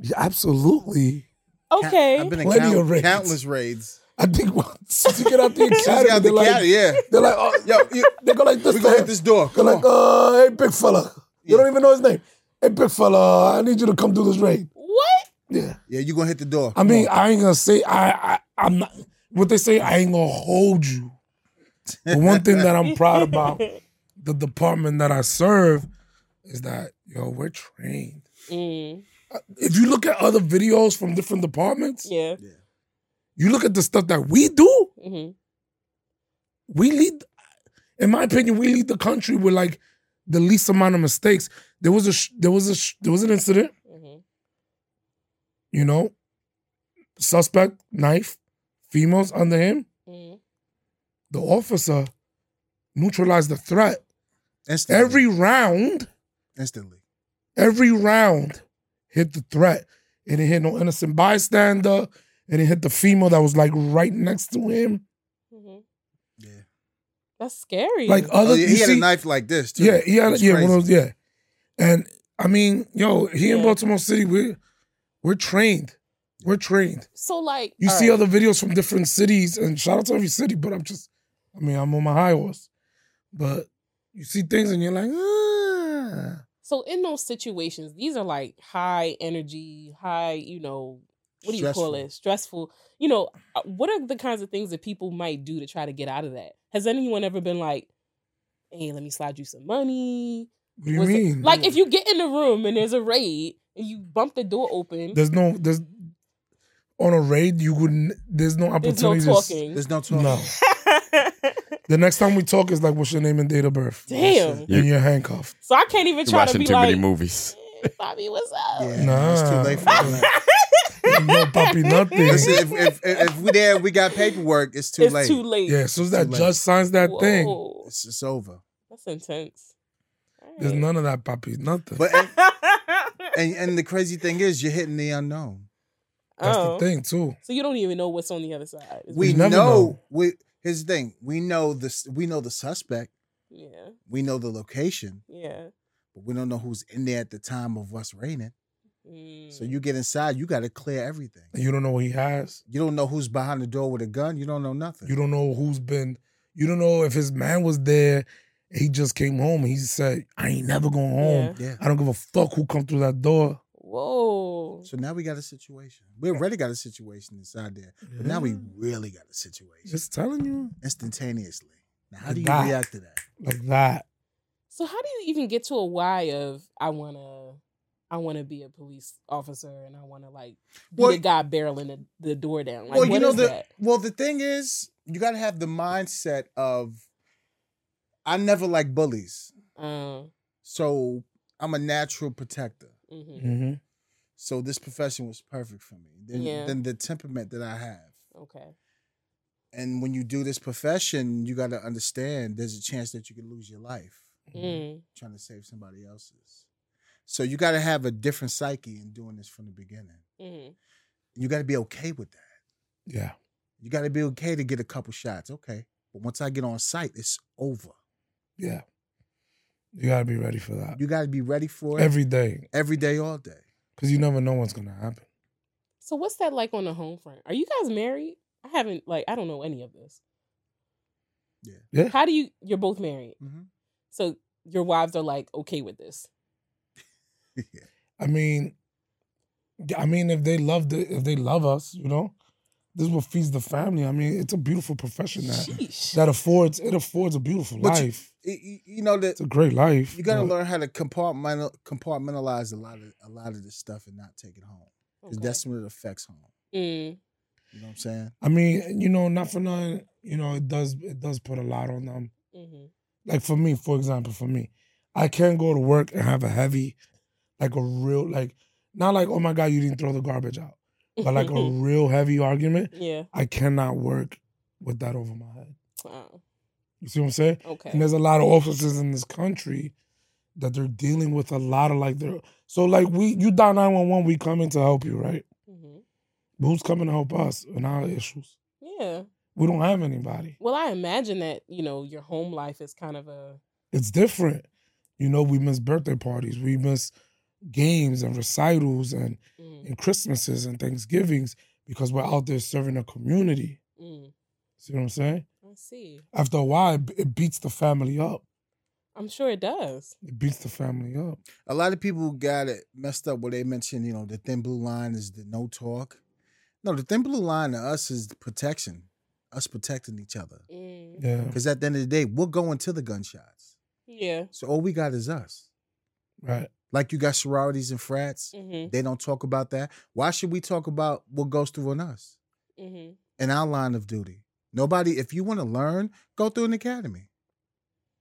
Yeah, absolutely. Okay. Count, I've been in plenty count, of raids. Countless raids. I think once you get out the academy, out they're, the like, county, yeah. they're like, oh, yo, you, they go like this. We go hit this door. Come they're on. Like, oh, hey, big fella. You yeah. don't even know his name. Hey, big fella, I need you to come do this raid. What? Yeah. Yeah, you gonna hit the door. I mean, I ain't gonna say I, I I'm not what they say, I ain't gonna hold you. But one thing that I'm proud about the department that I serve is that, yo, we're trained. Mm. If you look at other videos from different departments, yeah. yeah. you look at the stuff that we do, mm-hmm. we lead, in my opinion, we lead the country with like the least amount of mistakes. There was a, there was a, there was an incident, mm-hmm. you know, suspect, knife, females under him. Mm-hmm. The officer neutralized the threat. Instantly. Every round. Instantly. Every round hit the threat. It didn't hit no innocent bystander. And it hit the female that was like right next to him. Mm-hmm. Yeah, that's scary. Like other, oh, yeah, he had see, a knife like this too. Yeah, he had yeah, one of those, yeah. And I mean, yo, here yeah. in Baltimore City, we're we're trained, we're trained. So like, you see right. other videos from different cities, and shout out to every city. But I'm just, I mean, I'm on my high horse, but you see things and you're like, ah. So in those situations, these are like high energy, high, you know. What do you Stressful. call it? Stressful. You know, what are the kinds of things that people might do to try to get out of that? Has anyone ever been like, hey, let me slide you some money? What do you Was mean? It, like, if you get in the room and there's a raid and you bump the door open. There's no, there's, on a raid, you wouldn't, there's no opportunity. There's no talking. There's no talking. No. The next time we talk is like, what's your name and date of birth? Damn. And you're handcuffed. So I can't even you're try to be too like. too many movies. Hey, Bobby, what's up? Yeah, nah. It's too late for that. No, puppy, nothing. Listen, if, if, if we there, we got paperwork, it's too it's late. It's too late. Yeah, as soon as that judge signs that Whoa. thing, it's, it's over. That's intense. Right. There's none of that, puppy, nothing. But and, and and the crazy thing is, you're hitting the unknown. That's oh. the thing, too. So you don't even know what's on the other side. We, we know, know. We, here's the thing. We know, this, we know the suspect. Yeah. We know the location. Yeah. But we don't know who's in there at the time of what's raining. So you get inside, you got to clear everything. And you don't know what he has. You don't know who's behind the door with a gun. You don't know nothing. You don't know who's been, you don't know if his man was there. He just came home and he said, I ain't never going home. Yeah. Yeah. I don't give a fuck who come through that door. Whoa. So now we got a situation. We already got a situation inside there. But yeah. now we really got a situation. Just telling you. Instantaneously. Now, how like do you that. react to that? Like that. So how do you even get to a why of, I want to... I want to be a police officer and I want to like be well, the guy barreling the, the door down. Like, well, you know the that? well the thing is you got to have the mindset of I never like bullies, uh, so I'm a natural protector. Mm-hmm. Mm-hmm. So this profession was perfect for me. Then, yeah. then the temperament that I have. Okay. And when you do this profession, you got to understand there's a chance that you could lose your life mm. trying to save somebody else's. So you got to have a different psyche in doing this from the beginning. Mm-hmm. You got to be okay with that. Yeah. You got to be okay to get a couple shots. Okay. But once I get on site, it's over. Yeah. You got to be ready for that. You got to be ready for it. Every day. Every day, all day. Because you never know what's going to happen. So what's that like on the home front? Are you guys married? I haven't, like, I don't know any of this. Yeah. yeah. How do you, you're both married. Mm-hmm. So your wives are like, okay with this. Yeah. I mean, I mean, if they love the, if they love us, you know, this is what feeds the family. I mean, it's a beautiful profession that Sheesh. that affords it affords a beautiful but life. You, you know that it's a great life. You got to learn how to compartmental compartmentalize a lot of a lot of this stuff and not take it home because okay. that's when it affects home. Mm. You know what I'm saying? I mean, you know, not for nothing. You know, it does it does put a lot on them. Mm-hmm. Like for me, for example, for me, I can't go to work and have a heavy. Like a real, like, not like, oh my God, you didn't throw the garbage out. But like a real heavy argument. Yeah. I cannot work with that over my head. Wow. You see what I'm saying? Okay. And there's a lot of officers in this country that they're dealing with a lot of like, they're, so like we, you dial nine one one, we come in to help you, right? Mm-hmm. But who's coming to help us in our issues? Yeah. We don't have anybody. Well, I imagine that, you know, your home life is kind of a... It's different. You know, we miss birthday parties. We miss games and recitals and, mm. and Christmases and Thanksgivings because we're out there serving the community. Mm. See what I'm saying? I see. After a while, it beats the family up. I'm sure it does. It beats the family up. A lot of people got it messed up where they mentioned, you know, the thin blue line is the no talk. No, the thin blue line to us is the protection. Us protecting each other. Mm. Yeah. Because at the end of the day, we're going to the gunshots. Yeah. So all we got is us. Right. Like you got sororities and frats. Mm-hmm. They don't talk about that. Why should we talk about what goes through on us? Mm-hmm. In our line of duty. Nobody, if you want to learn, go through an academy.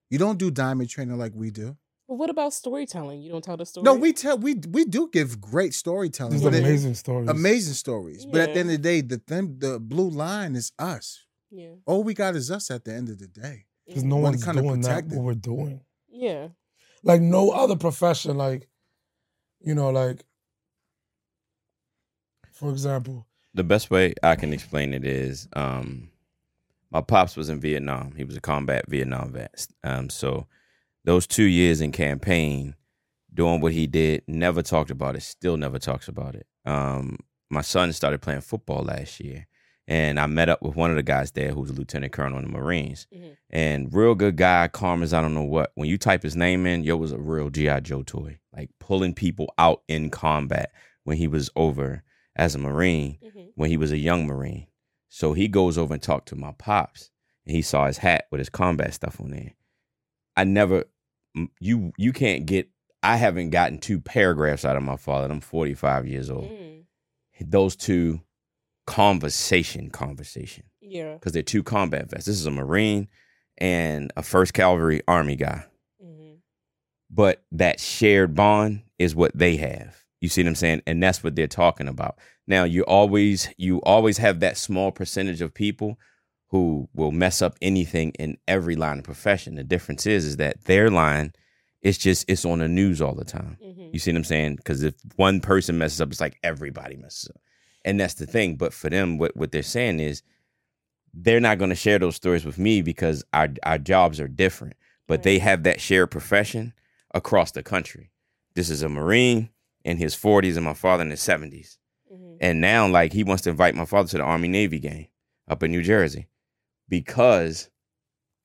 You don't do diamond training like we do. Well, what about storytelling? You don't tell the story? No, we tell. We we do give great storytelling. These amazing it, stories. Amazing stories. Yeah. But at the end of the day, the thin, the blue line is us. Yeah. All we got is us at the end of the day. Because no one's doing that, what we're doing. Yeah. Like no other profession. Like, you know, like, for example. The best way I can explain it is, um, my pops was in Vietnam. He was a combat Vietnam vet. Um, so... Those two years in campaign, doing what he did, never talked about it, still never talks about it. Um, my son started playing football last year, and I met up with one of the guys there who's a lieutenant colonel in the Marines. Mm-hmm. And real good guy, calm as I don't know what. When you type his name in, yo was a real G I Joe toy, like pulling people out in combat when he was over as a Marine, mm-hmm. when he was a young Marine. So he goes over and talked to my pops, and he saw his hat with his combat stuff on there. I never... You you can't get, I haven't gotten two paragraphs out of my father. I'm forty-five years old. Mm. Those two conversation, conversation. Yeah. Because they're two combat vets. This is a Marine and a first Cavalry Army guy. Mm-hmm. But that shared bond is what they have. You see what I'm saying? And that's what they're talking about. Now, you always you always have that small percentage of people who will mess up anything in every line of profession. The difference is, is that their line, it's just, it's on the news all the time. Mm-hmm. You see what I'm saying? Because if one person messes up, it's like everybody messes up. And that's the thing. But for them, what, what they're saying is they're not going to share those stories with me because our, our jobs are different. But right. They have that shared profession across the country. This is a Marine in his forties and my father in his seventies. Mm-hmm. And now, like, he wants to invite my father to the Army-Navy game up in New Jersey. Because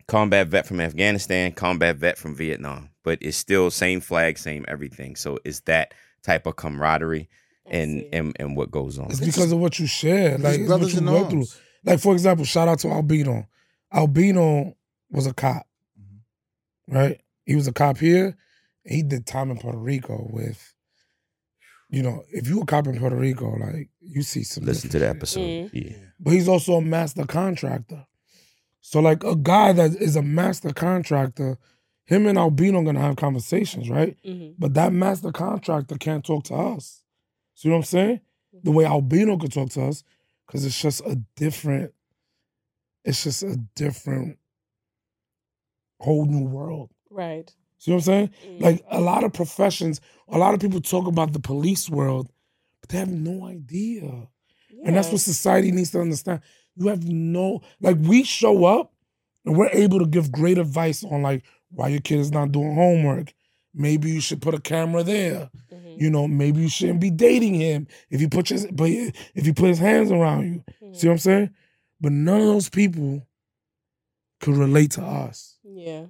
combat vet from Afghanistan, combat vet from Vietnam, but it's still same flag, same everything. So it's that type of camaraderie and and, and what goes on. It's because of what you share, like it's brothers in arms. Through. Like for example, shout out to Albino. Albino was a cop, right? He was a cop here. And he did time in Puerto Rico with, you know, if you a cop in Puerto Rico, like you see some. Listen to the episode. Mm-hmm. Yeah, but he's also a master contractor. So, like, a guy that is a master contractor, him and Albino are going to have conversations, right? Mm-hmm. But that master contractor can't talk to us. See what I'm saying? Mm-hmm. The way Albino could talk to us, because it's just a different, it's just a different whole new world. Right. See what I'm saying? Mm-hmm. Like, a lot of professions, a lot of people talk about the police world, but they have no idea. Yeah. And that's what society needs to understand. You have no, like we show up and we're able to give great advice on like why your kid is not doing homework. Maybe you should put a camera there. Mm-hmm. You know, maybe you shouldn't be dating him if you put his, but if you put his hands around you. Mm-hmm. See what I'm saying? But none of those people could relate to us. Yeah.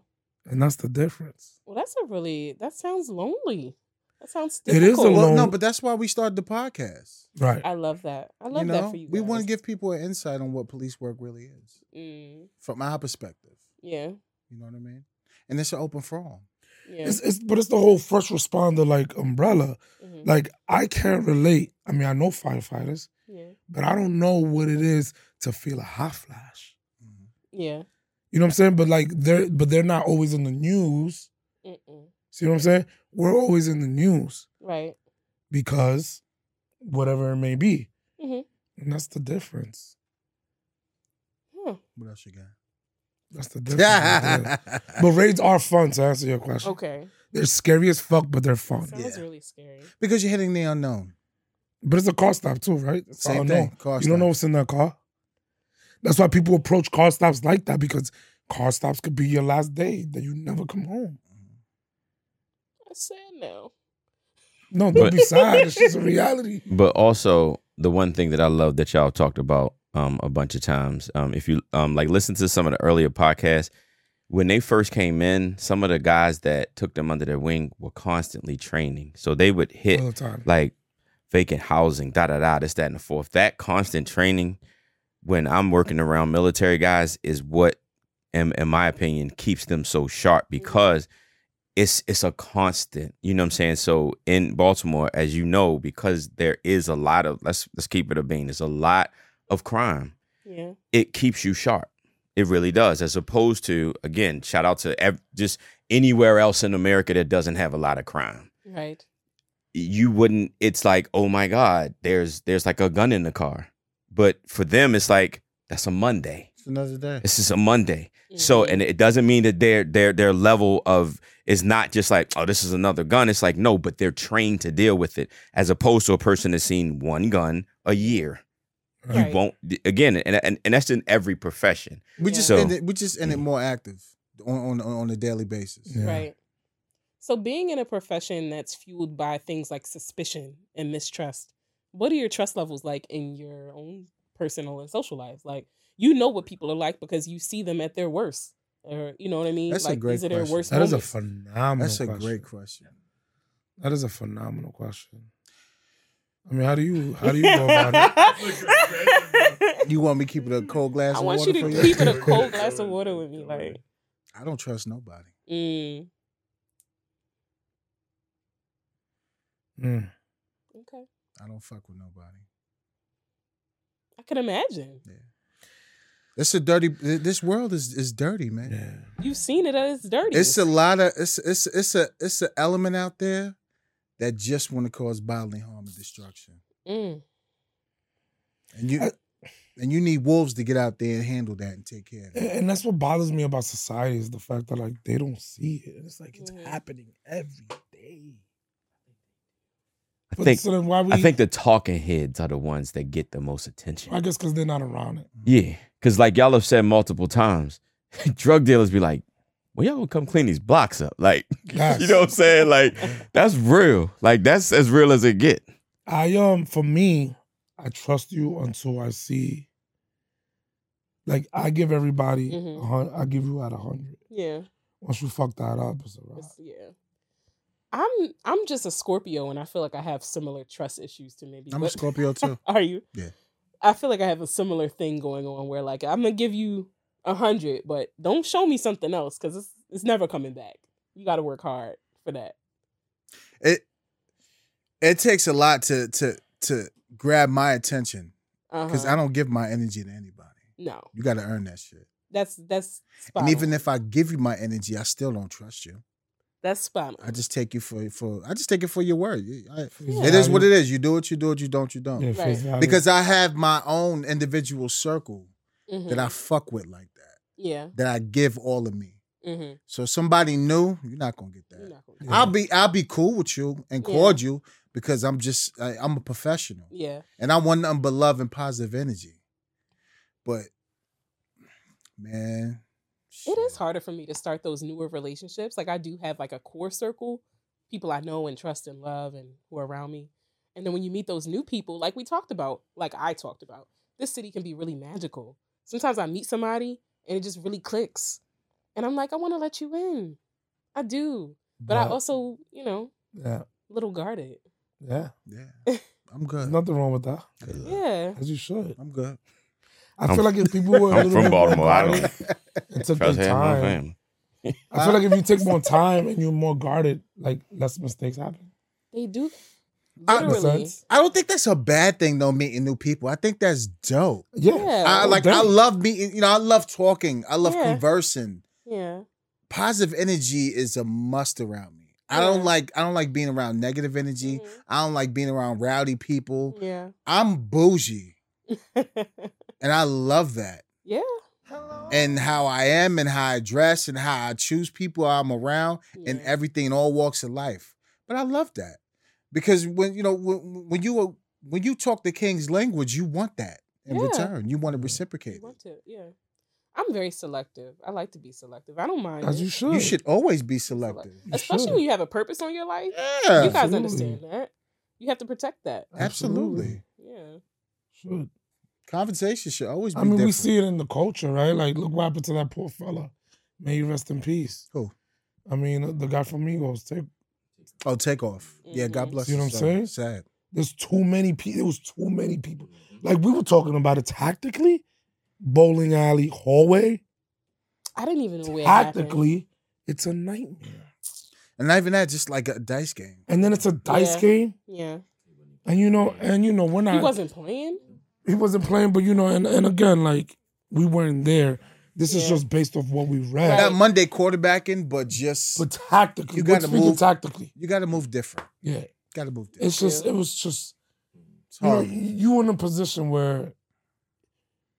And that's the difference. Well, that's a really, that sounds lonely. That sounds difficult. It is a lonely. Well, no, but that's why we started the podcast. Right. I love that. I love you know, that for you guys. We want to give people an insight on what police work really is. Mm. From my perspective. Yeah. You know what I mean? And it's an open forum. Yeah. It's, it's, but it's the whole first responder like umbrella. Mm-hmm. Like, I can't relate. I mean, I know firefighters. Yeah. But I don't know what it is to feel a hot flash. Mm. Yeah. You know what I'm saying? But like, they're, but they're not always in the news. Mm-mm. See what I'm saying? We're always in the news. Right. Because whatever it may be. Mm-hmm. And that's the difference. Hmm. What else you got? That's the difference. Right there. But raids are fun, to answer your question. Okay. They're scary as fuck, but they're fun. Sounds yeah. really scary. Because you're hitting the unknown. But it's a car stop too, right? It's Same unknown. Thing. Car you stop. Don't know what's in that car. That's why people approach car stops like that, because car stops could be your last day that you never come home. That's sad now. No, don't be sad. It's just a reality. But also, the one thing that I love that y'all talked about um, a bunch of times, um, if you um, like listen to some of the earlier podcasts, when they first came in, some of the guys that took them under their wing were constantly training. So they would hit all the time. Like vacant housing, da da da, this, that, and the fourth. That constant training, when I'm working around military guys, is what, in, in my opinion, keeps them so sharp, because it's it's a constant. You know what I'm saying? So in Baltimore, as you know, because there is a lot of, let's let's keep it a bean, there's a lot of crime. Yeah, it keeps you sharp. It really does, as opposed to, again, shout out to ev- just anywhere else in America that doesn't have a lot of crime. Right. You wouldn't, it's like, oh my God, there's there's like a gun in the car. But for them, it's like, that's a Monday. It's another day. This is a Monday. Mm-hmm. So, and it doesn't mean that their their their level of, is not just like, oh, this is another gun. It's like, no, but they're trained to deal with it, as opposed to a person that's seen one gun a year. Right. You won't, again, and, and and that's in every profession. We yeah. just so, in it, we just in yeah. it more active on on on a daily basis, yeah. right? So being in a profession that's fueled by things like suspicion and mistrust, what are your trust levels like in your own personal and social lives? Like, you know what people are like because you see them at their worst, or you know what I mean. That's like, a great these are their worst. That moments. Is a phenomenal. That's a question. Great question. That is a phenomenal question. I mean, how do you how do you go about it? You want me keeping a cold glass I of water for you? I want you to keep it a cold glass of water with me. Like, I don't trust nobody. Mm. Mm. Okay. I don't fuck with nobody. I can imagine. Yeah. It's a dirty. This world is, is dirty, man. Yeah. You've seen it as dirty. It's a lot of it's it's it's a it's an element out there that just want to cause bodily harm and destruction. Mm. And you I, and you need wolves to get out there and handle that and take care of it. And that's what bothers me about society, is the fact that, like, they don't see it. It's like, it's mm. happening every day. I but think, so then why we, I think the talking heads are the ones that get the most attention. I guess because they're not around it. Yeah, because like y'all have said multiple times, drug dealers be like, well, y'all gonna come clean these blocks up. Like, yes. You know what I'm saying? Like, that's real. Like, that's as real as it get. I, um, for me, I trust you until I see, like, I give everybody, mm-hmm. one hundred, I give you out one hundred. Yeah. Once you fuck that up, it's a wrap. Yeah. I'm, I'm just a Scorpio, and I feel like I have similar trust issues to maybe. I'm but, a Scorpio, too. Are you? Yeah. I feel like I have a similar thing going on where, like, I'm gonna give you A hundred, but don't show me something else, because it's it's never coming back. You got to work hard for that. It it takes a lot to to to grab my attention, because uh-huh. I don't give my energy to anybody. No, you got to earn that shit. That's that's. Spot and on. Even if I give you my energy, I still don't trust you. That's spot on. I just take you for for I just take it for your word. I, yeah. It is what it is. You do what you do what you don't you don't. Yeah, right. Because I have my own individual circle. Mm-hmm. That I fuck with like that. Yeah. That I give all of me. Mm-hmm. So somebody new, you're not gonna get that. Gonna get I'll that. be I'll be cool with you and yeah. cordial you, because I'm just I, I'm a professional. Yeah. And I want nothing but love and positive energy. But man, shit. It is harder for me to start those newer relationships. Like, I do have like a core circle, people I know and trust and love and who are around me. And then when you meet those new people, like we talked about, like I talked about, this city can be really magical. Sometimes I meet somebody and it just really clicks. And I'm like, I want to let you in. I do. But yeah. I also, you know, yeah. little guarded. Yeah. Yeah. I'm good. There's nothing wrong with that. Yeah. As you should. I'm good. I I'm, feel like if people were I'm from Baltimore. I don't it took their time. I feel like if you take more time and you're more guarded, like, less mistakes happen. They do. I, I don't think that's a bad thing, though, meeting new people. I think that's dope. Yeah. yeah I like dope. I love meeting, you know, I love talking. I love yeah. conversing. Yeah. Positive energy is a must around me. Yeah. I don't like I don't like being around negative energy. Mm-hmm. I don't like being around rowdy people. Yeah. I'm bougie. And I love that. Yeah. Hello. And how I am and how I dress and how I choose people I'm around yeah. and everything in all walks of life. But I love that. Because when you know when, when you when you talk the king's language, you want that. in yeah. return. You want to reciprocate. I want to, yeah. I'm very selective. I like to be selective. I don't mind. As you should. You should always be selective. You Especially should. When you have a purpose on your life. Yeah, you guys absolutely. Understand that. You have to protect that. Absolutely. Yeah. Should. Conversation should always be I mean, different. We see it in the culture, right? Like, look what happened to that poor fella. May he rest in peace. Who? I mean, the guy from Migos. Take... Oh, take off. Mm-hmm. Yeah, God bless you. You know what I'm saying? Sad. There's too many people. There was too many people. Like, we were talking about it tactically. Bowling alley hallway. I didn't even know where. Tactically, it's a nightmare. And not even that, just like a dice game. And then it's a dice yeah. game. Yeah. And you know, and you know, we're not. He wasn't playing. He wasn't playing, but you know, and, and again, like we weren't there. This yeah. is just based off what we read. Right. Not Monday quarterbacking, but just but tactically, you got to move tactically. You got to move different. Yeah, got to move different. It's just, yeah. it was just. It's hard. You know, you in a position where.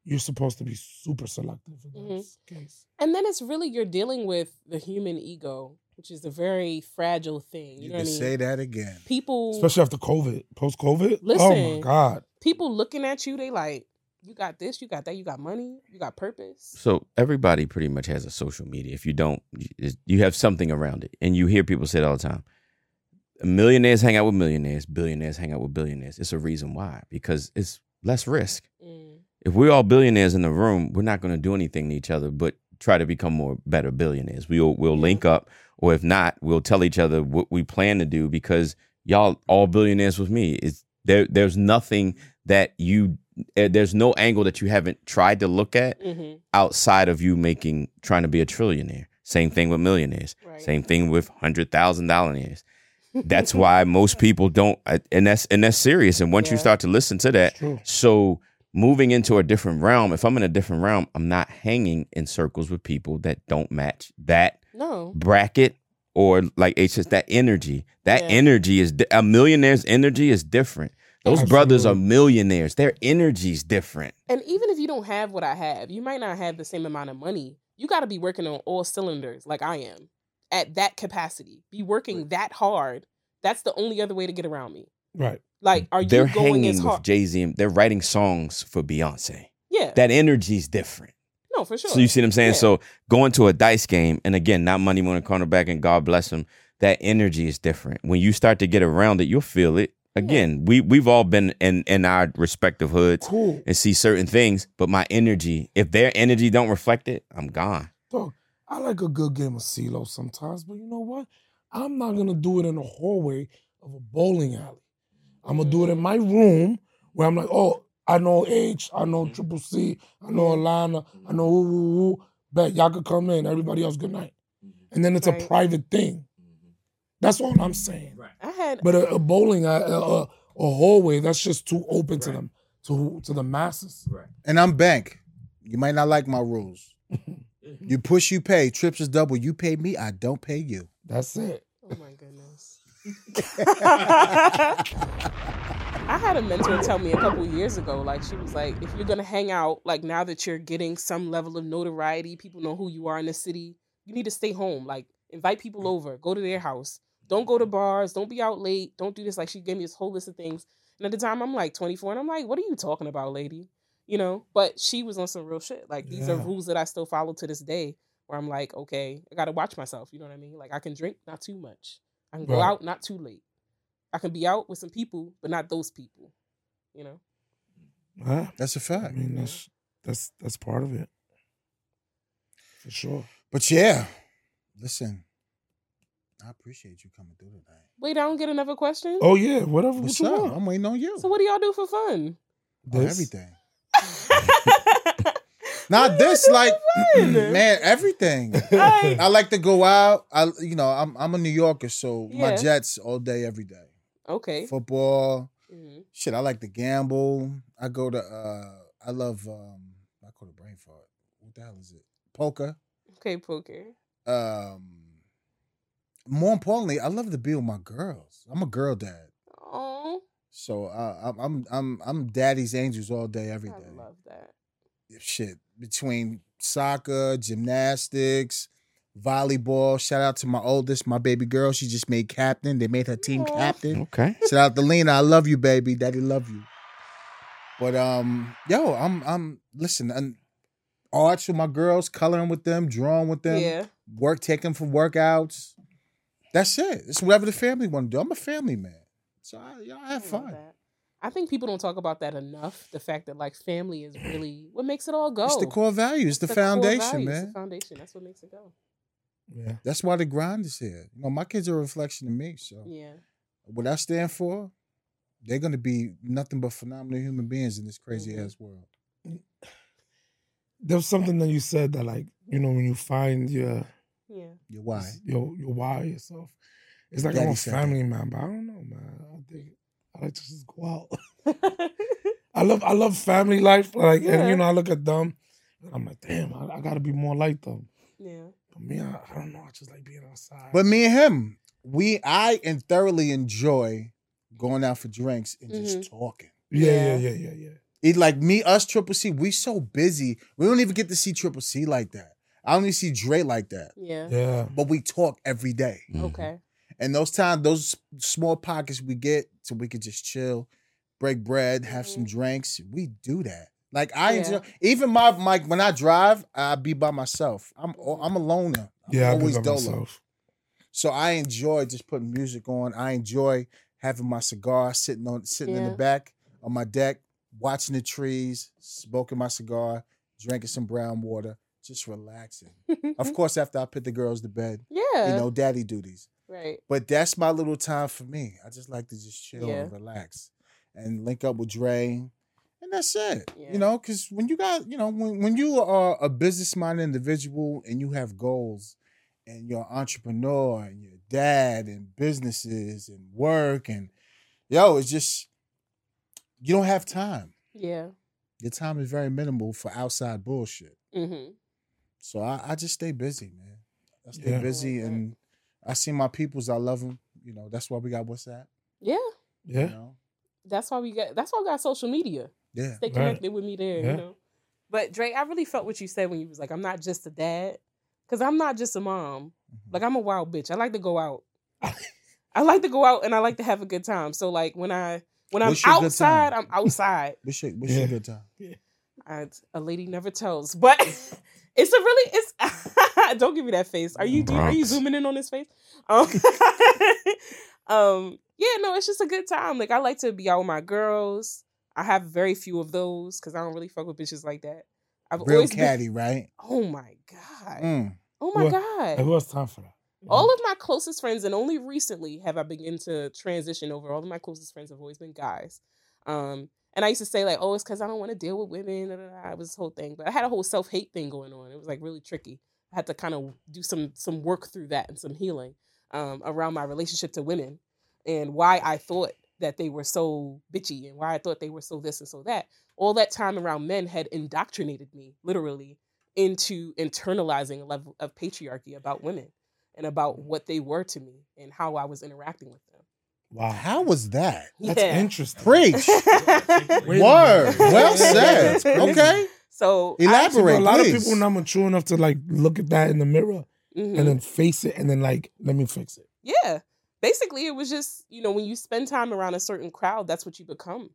You're supposed to be super selective in mm-hmm. this case. And then it's really, you're dealing with the human ego, which is a very fragile thing. You, you know can what I mean? Say that again. People... Especially after COVID, post-COVID. Listen. Oh, my God. People looking at you, they like, you got this, you got that, you got money, you got purpose. So everybody pretty much has a social media. If you don't, you have something around it. And you hear people say it all the time. Millionaires hang out with millionaires. Billionaires hang out with billionaires. It's a reason why. Because it's less risk. Mm. If we're all billionaires in the room, we're not going to do anything to each other, but try to become more better billionaires. We'll we'll link up, or if not, we'll tell each other what we plan to do because y'all all billionaires with me. It's there. There's nothing that you there's no angle that you haven't tried to look at mm-hmm. outside of you making trying to be a trillionaire. Same thing with millionaires. Right. Same thing with hundred thousand dollars. That's why most people don't, and that's and that's serious. And once yeah. you start to listen to that, so. Moving into a different realm, if I'm in a different realm, I'm not hanging in circles with people that don't match that no. bracket or like it's just that energy. That yeah. energy is di- a millionaire's energy is different. Those Absolutely. Brothers are millionaires. Their energy's different. And even if you don't have what I have, you might not have the same amount of money. You got to be working on all cylinders like I am at that capacity. Be working right. that hard. That's the only other way to get around me. Right. Like, are you they're going hanging with Jay-Z and they're writing songs for Beyonce. Yeah. That energy's different. No, for sure. So you see what I'm saying? Yeah. So going to a dice game, and again, not Monday morning cornerback and God bless him, that energy is different. When you start to get around it, you'll feel it. Again, yeah. we, we've all been in, in our respective hoods cool. and see certain things, but my energy, if their energy don't reflect it, I'm gone. Dog, I like a good game of CeeLo sometimes, but you know what? I'm not going to do it in the hallway of a bowling alley. I'm going to do it in my room where I'm like, oh, I know H, I know Triple C, I know Alana, I know ooh, ooh, ooh. Bet y'all could come in. Everybody else, good night. And then it's right. a private thing. That's all I'm saying. Right. I had, but a, a bowling, a, a, a hallway, that's just too open right. to them, to to the masses. Right. And I'm bank. You might not like my rules. You push, you pay. Trips is double. You pay me, I don't pay you. That's it. Oh, my goodness. I had a mentor tell me a couple years ago, like she was like, if you're gonna hang out, like now that you're getting some level of notoriety, people know who you are in the city, you need to stay home. Like invite people over, go to their house. Don't go to bars, don't be out late, don't do this. Like she gave me this whole list of things. And at the time I'm like twenty-four and I'm like, what are you talking about, lady? You know? But she was on some real shit. Like these yeah. are rules that I still follow to this day where I'm like, okay, I gotta watch myself. You know what I mean? Like I can drink, not too much. I can go right. out, not too late. I can be out with some people, but not those people. You know? Huh? That's a fact. I mean, that's that's that's part of it. For sure. But yeah, listen, I appreciate you coming through tonight. Wait, I don't get another question? Oh, yeah, whatever. What's what you up? Want? I'm waiting on you. So what do y'all do for fun? Do everything. Now this, like, man, everything. I, I like to go out. I, you know, I'm I'm a New Yorker, so yeah. my Jets all day, every day. Okay. Football. Mm-hmm. Shit, I like to gamble. I go to, uh, I love, um, I call it brain fart. What the hell is it? Poker. Okay, poker. Um. More importantly, I love to be with my girls. I'm a girl dad. Oh. So uh, I'm I'm I'm daddy's angels all day, every day. I love that. Shit, between soccer, gymnastics, volleyball. Shout out to my oldest, my baby girl. She just made captain. They made her team Aww. Captain. Okay. Shout out to Lena. I love you, baby. Daddy love you. But um, yo, I'm I'm listen and arts with my girls, coloring with them, drawing with them, yeah. work taking for workouts. That's it. It's whatever the family want to do. I'm a family man, so I, y'all have I fun. I think people don't talk about that enough. The fact that like family is really what makes it all go. It's the core values, it's the, the foundation, values, man. It's the foundation. That's what makes it go. Yeah, that's why the grind is here. You know, my kids are a reflection of me. So yeah, what I stand for, they're gonna be nothing but phenomenal human beings in this crazy mm-hmm. ass world. There's something that you said that, like, you know, when you find your yeah your why, your your why yourself. It's like I'm a family that. man, but I don't know, man. I think I like to just go out. I love I love family life, like, yeah. and you know, I look at them, and I'm like, damn, I, I gotta be more like them. Yeah. But me, I, I don't know. I just like being outside. But me and him, we, I and thoroughly enjoy going out for drinks and mm-hmm. just talking. Yeah, yeah, yeah, yeah, yeah. It like me, us, Triple C, we so busy. We don't even get to see Triple C like that. I only see Dre like that. Yeah. Yeah. But we talk every day. Mm-hmm. Okay. And those times, those small pockets we get so we can just chill, break bread, have mm-hmm. some drinks. We do that. Like I yeah. enjoy, even my my when I drive, I be by myself. I'm I'm a loner. I'm yeah, always I be by dolo. Myself. So I enjoy just putting music on. I enjoy having my cigar sitting on sitting yeah. in the back on my deck, watching the trees, smoking my cigar, drinking some brown water, just relaxing. Of course, after I put the girls to bed, yeah, you know, daddy duties. Right. But that's my little time for me. I just like to just chill yeah. and relax, and link up with Dre. And that's it, yeah. you know, because when you got, you know, when, when you are a business-minded individual and you have goals and you're an entrepreneur and you're dad and businesses and work and, yo, it's just, you don't have time. Yeah. Your time is very minimal for outside bullshit. Mm-hmm. So I, I just stay busy, man. I stay yeah. busy mm-hmm. and I see my peoples. I love them. You know, that's why we got WhatsApp. Yeah. Yeah. You know? That's why we got, that's why we got social media. Yeah, stay connected right. with me there, yeah. you know. But Dre, I really felt what you said when you was like, "I'm not just a dad, because I'm not just a mom. Mm-hmm. Like I'm a wild bitch. I like to go out. I like to go out and I like to have a good time. So like when I when I'm outside, I'm outside. What's your, what's yeah. your good time? Yeah. I, a lady never tells, but it's a really it's. Don't give me that face. Are you do, are you zooming in on this face? Um, um, yeah, no, it's just a good time. Like I like to be out with my girls. I have very few of those because I don't really fuck with bitches like that. I've Real always catty, been... right? Oh, my God. Mm. Oh, my well, God. It was time for that. All mm. of my closest friends, and only recently have I begun to transition over. All of my closest friends have always been guys. Um, and I used to say, like, oh, it's because I don't want to deal with women. Blah, blah, blah. It was this whole thing. But I had a whole self-hate thing going on. It was, like, really tricky. I had to kind of do some some work through that and some healing um, around my relationship to women and why I thought that they were so bitchy and why I thought they were so this and so that. All that time around men had indoctrinated me, literally, into internalizing a level of patriarchy about women and about what they were to me and how I was interacting with them. Wow, how was that? Yeah. That's interesting. Preach. Word. Well said. Okay. So elaborate. I, a lot please. of people not mature enough to like look at that in the mirror mm-hmm. and then face it and then like, let me fix it. Yeah. Basically, it was just, you know, when you spend time around a certain crowd, that's what you become.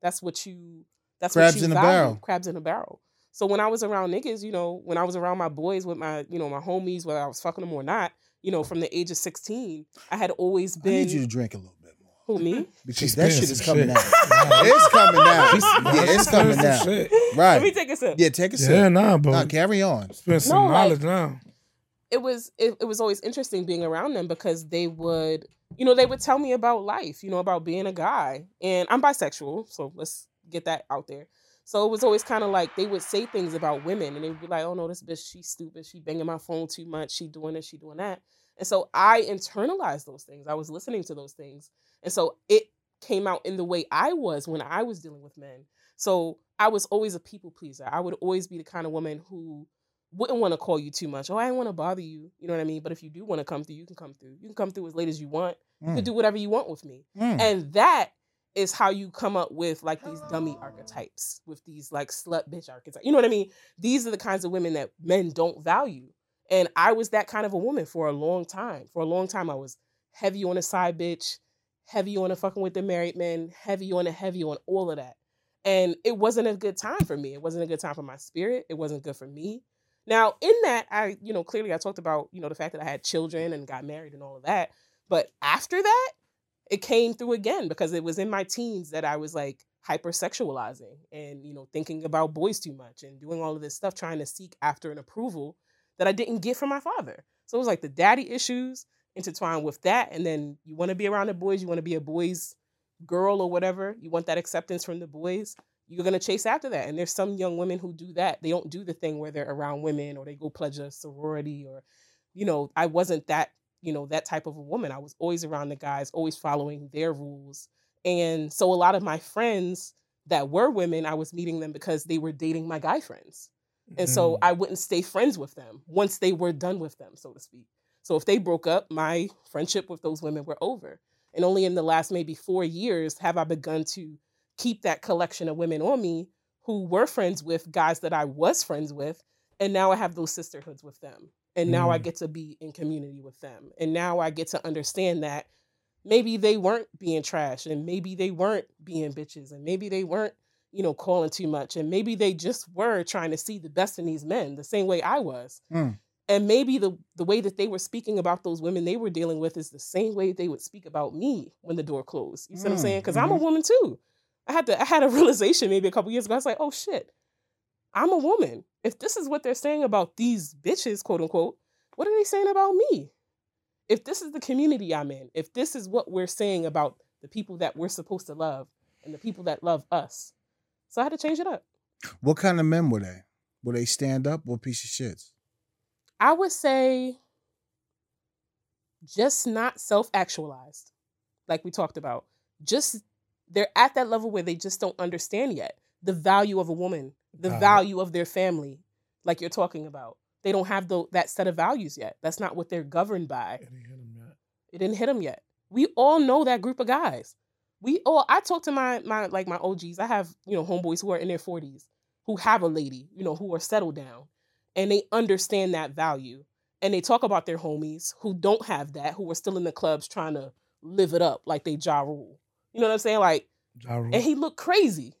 That's what you, that's crabs what you in value. a barrel. Crabs in a barrel. So when I was around niggas, you know, when I was around my boys with my, you know, my homies, whether I was fucking them or not, you know, from the age of sixteen, I had always been. I need you to drink a little bit more. Who, me? Because that shit is coming shit. out. It's coming out. Yeah, it's coming out. Right. Let me take a sip. Yeah, take a sip. Yeah, nah, but. Nah, carry on. Spend some no, knowledge like, now. It was it, it was always interesting being around them because they would, you know, they would tell me about life, you know, about being a guy. And I'm bisexual, so let's get that out there. So it was always kind of like they would say things about women and they would be like, oh, no, this bitch, she's stupid. She banging my phone too much. She doing this, she doing that. And so I internalized those things. I was listening to those things. And so it came out in the way I was when I was dealing with men. So I was always a people pleaser. I would always be the kind of woman who wouldn't want to call you too much. Oh, I didn't want to bother you. You know what I mean? But if you do want to come through, you can come through. You can come through as late as you want. Mm. You can do whatever you want with me. Mm. And that is how you come up with like these dummy archetypes, with these like slut bitch archetypes. You know what I mean? These are the kinds of women that men don't value. And I was that kind of a woman for a long time. For a long time, I was heavy on a side bitch, heavy on a fucking with the married men, heavy on a heavy on all of that. And it wasn't a good time for me. It wasn't a good time for my spirit. It wasn't good for me. Now, in that, I, you know, clearly I talked about, you know, the fact that I had children and got married and all of that. But after that, it came through again, because it was in my teens that I was like hypersexualizing and, you know, thinking about boys too much and doing all of this stuff, trying to seek after an approval that I didn't get from my father. So it was like the daddy issues intertwined with that. And then you want to be around the boys. You want to be a boys girl or whatever. You want that acceptance from the boys. You're going to chase after that. And there's some young women who do that. They don't do the thing where they're around women or they go pledge a sorority or, you know, I wasn't that, you know, that type of a woman. I was always around the guys, always following their rules. And so a lot of my friends that were women, I was meeting them because they were dating my guy friends. And mm. so I wouldn't stay friends with them once they were done with them, so to speak. So if they broke up, my friendship with those women were over. And only in the last maybe four years have I begun to keep that collection of women on me who were friends with guys that I was friends with. And now I have those sisterhoods with them. And now mm. I get to be in community with them. And now I get to understand that maybe they weren't being trash, and maybe they weren't being bitches, and maybe they weren't, you know, calling too much. And maybe they just were trying to see the best in these men the same way I was. Mm. And maybe the, the way that they were speaking about those women they were dealing with is the same way they would speak about me when the door closed. You see mm. what I'm saying? Because mm-hmm. I'm a woman too. I had to, I had a realization maybe a couple years ago. I was like, oh shit, I'm a woman. If this is what they're saying about these bitches, quote unquote, what are they saying about me? If this is the community I'm in, if this is what we're saying about the people that we're supposed to love and the people that love us. So I had to change it up. What kind of men were they? Were they stand up or piece of shits? I would say just not self-actualized, like we talked about. Just they're at that level where they just don't understand yet the value of a woman, the uh, value of their family, like you're talking about. They don't have the, that set of values yet. That's not what they're governed by. It didn't hit them yet. It didn't hit them yet. We all know that group of guys. We all, I talk to my, my like my O Gs. I have, you know, homeboys who are in their forties, who have a lady, you know, who are settled down. And they understand that value. And they talk about their homies who don't have that, who are still in the clubs trying to live it up like they Ja Rule. You know what I'm saying? Like, Ja Rule. And he looked crazy.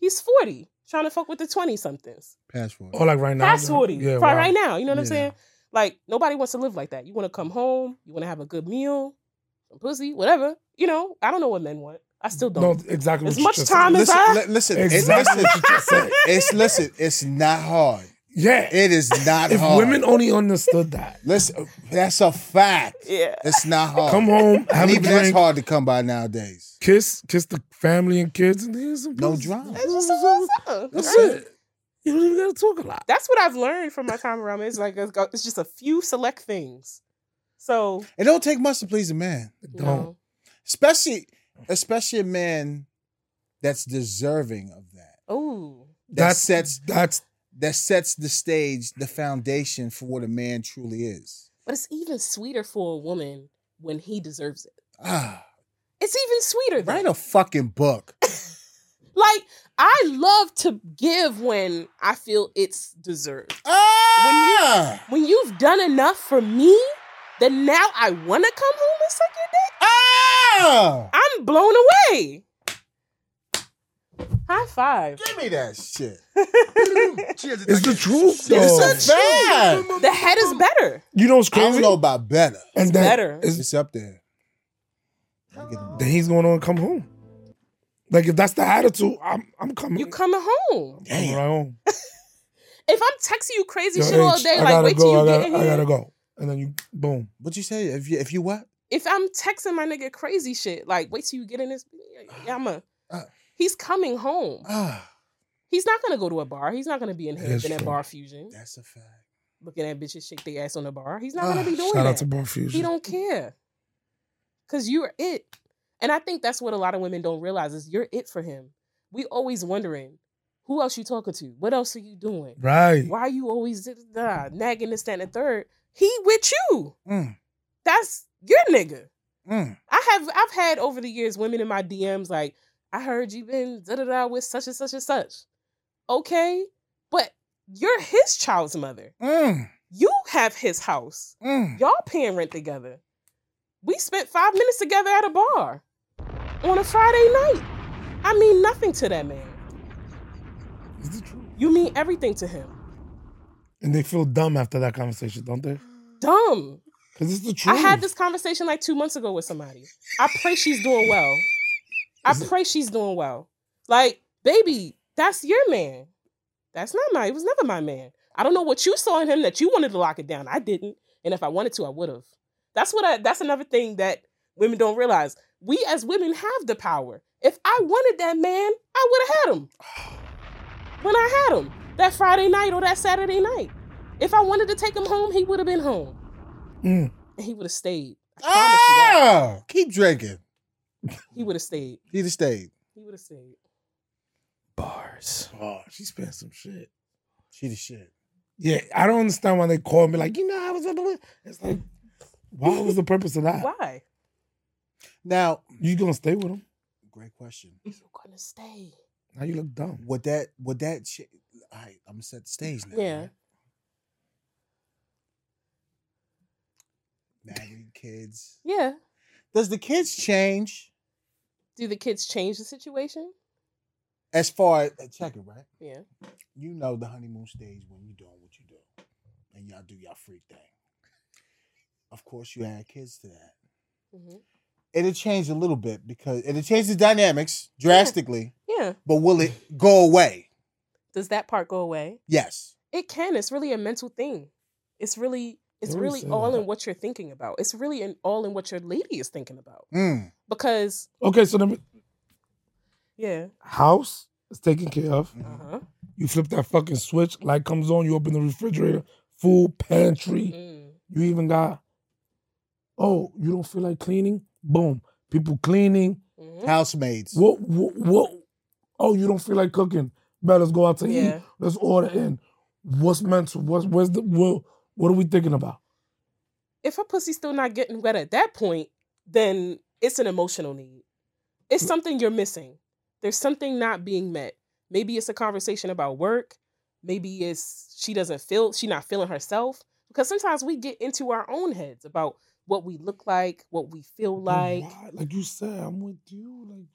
He's forty, trying to fuck with the twenty-somethings. Past forty. Oh, like right now? Past forty. Yeah, probably wow. Right now. You know what yeah. I'm saying? Like, nobody wants to live like that. You want to come home. You want to have a good meal, some pussy, whatever. You know, I don't know what men want. I still don't. No, exactly. As much time as I... Listen, exactly what you just said. It's, listen, it's not hard. Yeah. It is not if hard. If women only understood that. Listen, that's a fact. Yeah. It's not hard. Come home, have and a even drink. That's hard to come by nowadays. Kiss, kiss the family and kids, and here's some no drama. That's just awesome. Awesome. That's right. It. You don't even gotta talk a lot. That's what I've learned from my time around. It's like it's just a few select things. So it don't take much to please a man. It don't. No. Especially, especially a man that's deserving of that. Oh. That that's sets that's. That sets the stage, the foundation for what a man truly is. But it's even sweeter for a woman when he deserves it. Ah, it's even sweeter. Write a fucking book. Like, I love to give when I feel it's deserved. Ah! When, you, when you've done enough for me, that now I want to come home and suck your dick. Ah! I'm blown away. High five. Give me that shit. It's the truth, though. It's the truth. The head is better. You know what's crazy? I don't know about better. And it's that, better. It's, it's up there. Then he's going on and come home. Like, if that's the attitude, I'm I'm coming. You coming home. I'm coming right home. If I'm texting you crazy Yo, shit H, all day, I like, wait go, till you gotta, get in here. I gotta go. And then you, boom. What you say? If you, if you what? If I'm texting my nigga crazy shit, like, wait till you get in this. Yeah, I'm a... Uh, He's coming home. Ah. He's not going to go to a bar. He's not going to be in Hamden at Bar Fusion. That's a fact. Looking at bitches shake their ass on the bar. He's not ah, going to be doing shout that. Shout out to Bar Fusion. He don't care. Because you're it. And I think that's what a lot of women don't realize is you're it for him. We always wondering, who else you talking to? What else are you doing? Right. Why are you always uh, nagging this, that, and the third? He with you. Mm. That's your nigga. Mm. I have, I've had over the years women in my D Ms like, I heard you been da-da-da with such and such and such. Okay, but you're his child's mother. Mm. You have his house. Mm. Y'all paying rent together. We spent five minutes together at a bar on a Friday night. I mean nothing to that man. It's the truth. You mean everything to him. And they feel dumb after that conversation, don't they? Dumb. Because it's the truth. I had this conversation like two months ago with somebody. I pray she's doing well. I Is pray it? she's doing well. Like, baby, that's your man. That's not my, it was never my man. I don't know what you saw in him that you wanted to lock it down. I didn't. And if I wanted to, I would have. That's what I, that's another thing that women don't realize. We as women have the power. If I wanted that man, I would have had him. When I had him, that Friday night or that Saturday night. If I wanted to take him home, he would have been home. Mm. And he would have stayed. I ah, promise you that. Keep drinking. He would have stayed. He'd have stayed. He would have stayed. Bars. Oh, she spent some shit. She the shit. Yeah, I don't understand why they call me like, you know, I was at the... It's like, what was the purpose of that? Why? Now... You gonna stay with him? Great question. You're gonna stay. Now you look dumb. Would that... Would that shit... All right, I'm gonna set the stage now. Yeah. Right? Married, kids. Yeah. Does the kids change? Do the kids change the situation? As far as, check it, right? Yeah. You know the honeymoon stage when you're doing what you do. And y'all do y'all freak thing. Of course, you add kids to that. Mm-hmm. It'll change a little bit because it'll change the dynamics drastically. Yeah. yeah. But will it go away? Does that part go away? Yes. It can. It's really a mental thing. It's really... It's Don't really all that. in what you're thinking about. It's really in all in what your lady is thinking about. Mm. Because... Okay, so then... Yeah. House is taken care of. Uh-huh. You flip that fucking switch, light comes on, you open the refrigerator, food, pantry. Mm. You even got... Oh, you don't feel like cleaning? Boom. People cleaning. Mm-hmm. Housemaids. What, what, what? Oh, you don't feel like cooking? Better let's go out to yeah. eat. Let's order in. What's mental? What's, where's the... What, What are we thinking about? If her pussy's still not getting wet at that point, then it's an emotional need. It's something you're missing. There's something not being met. Maybe it's a conversation about work. Maybe it's she doesn't feel, she's not feeling herself. Because sometimes we get into our own heads about what we look like, what we feel like. Like you said, I'm with you. Like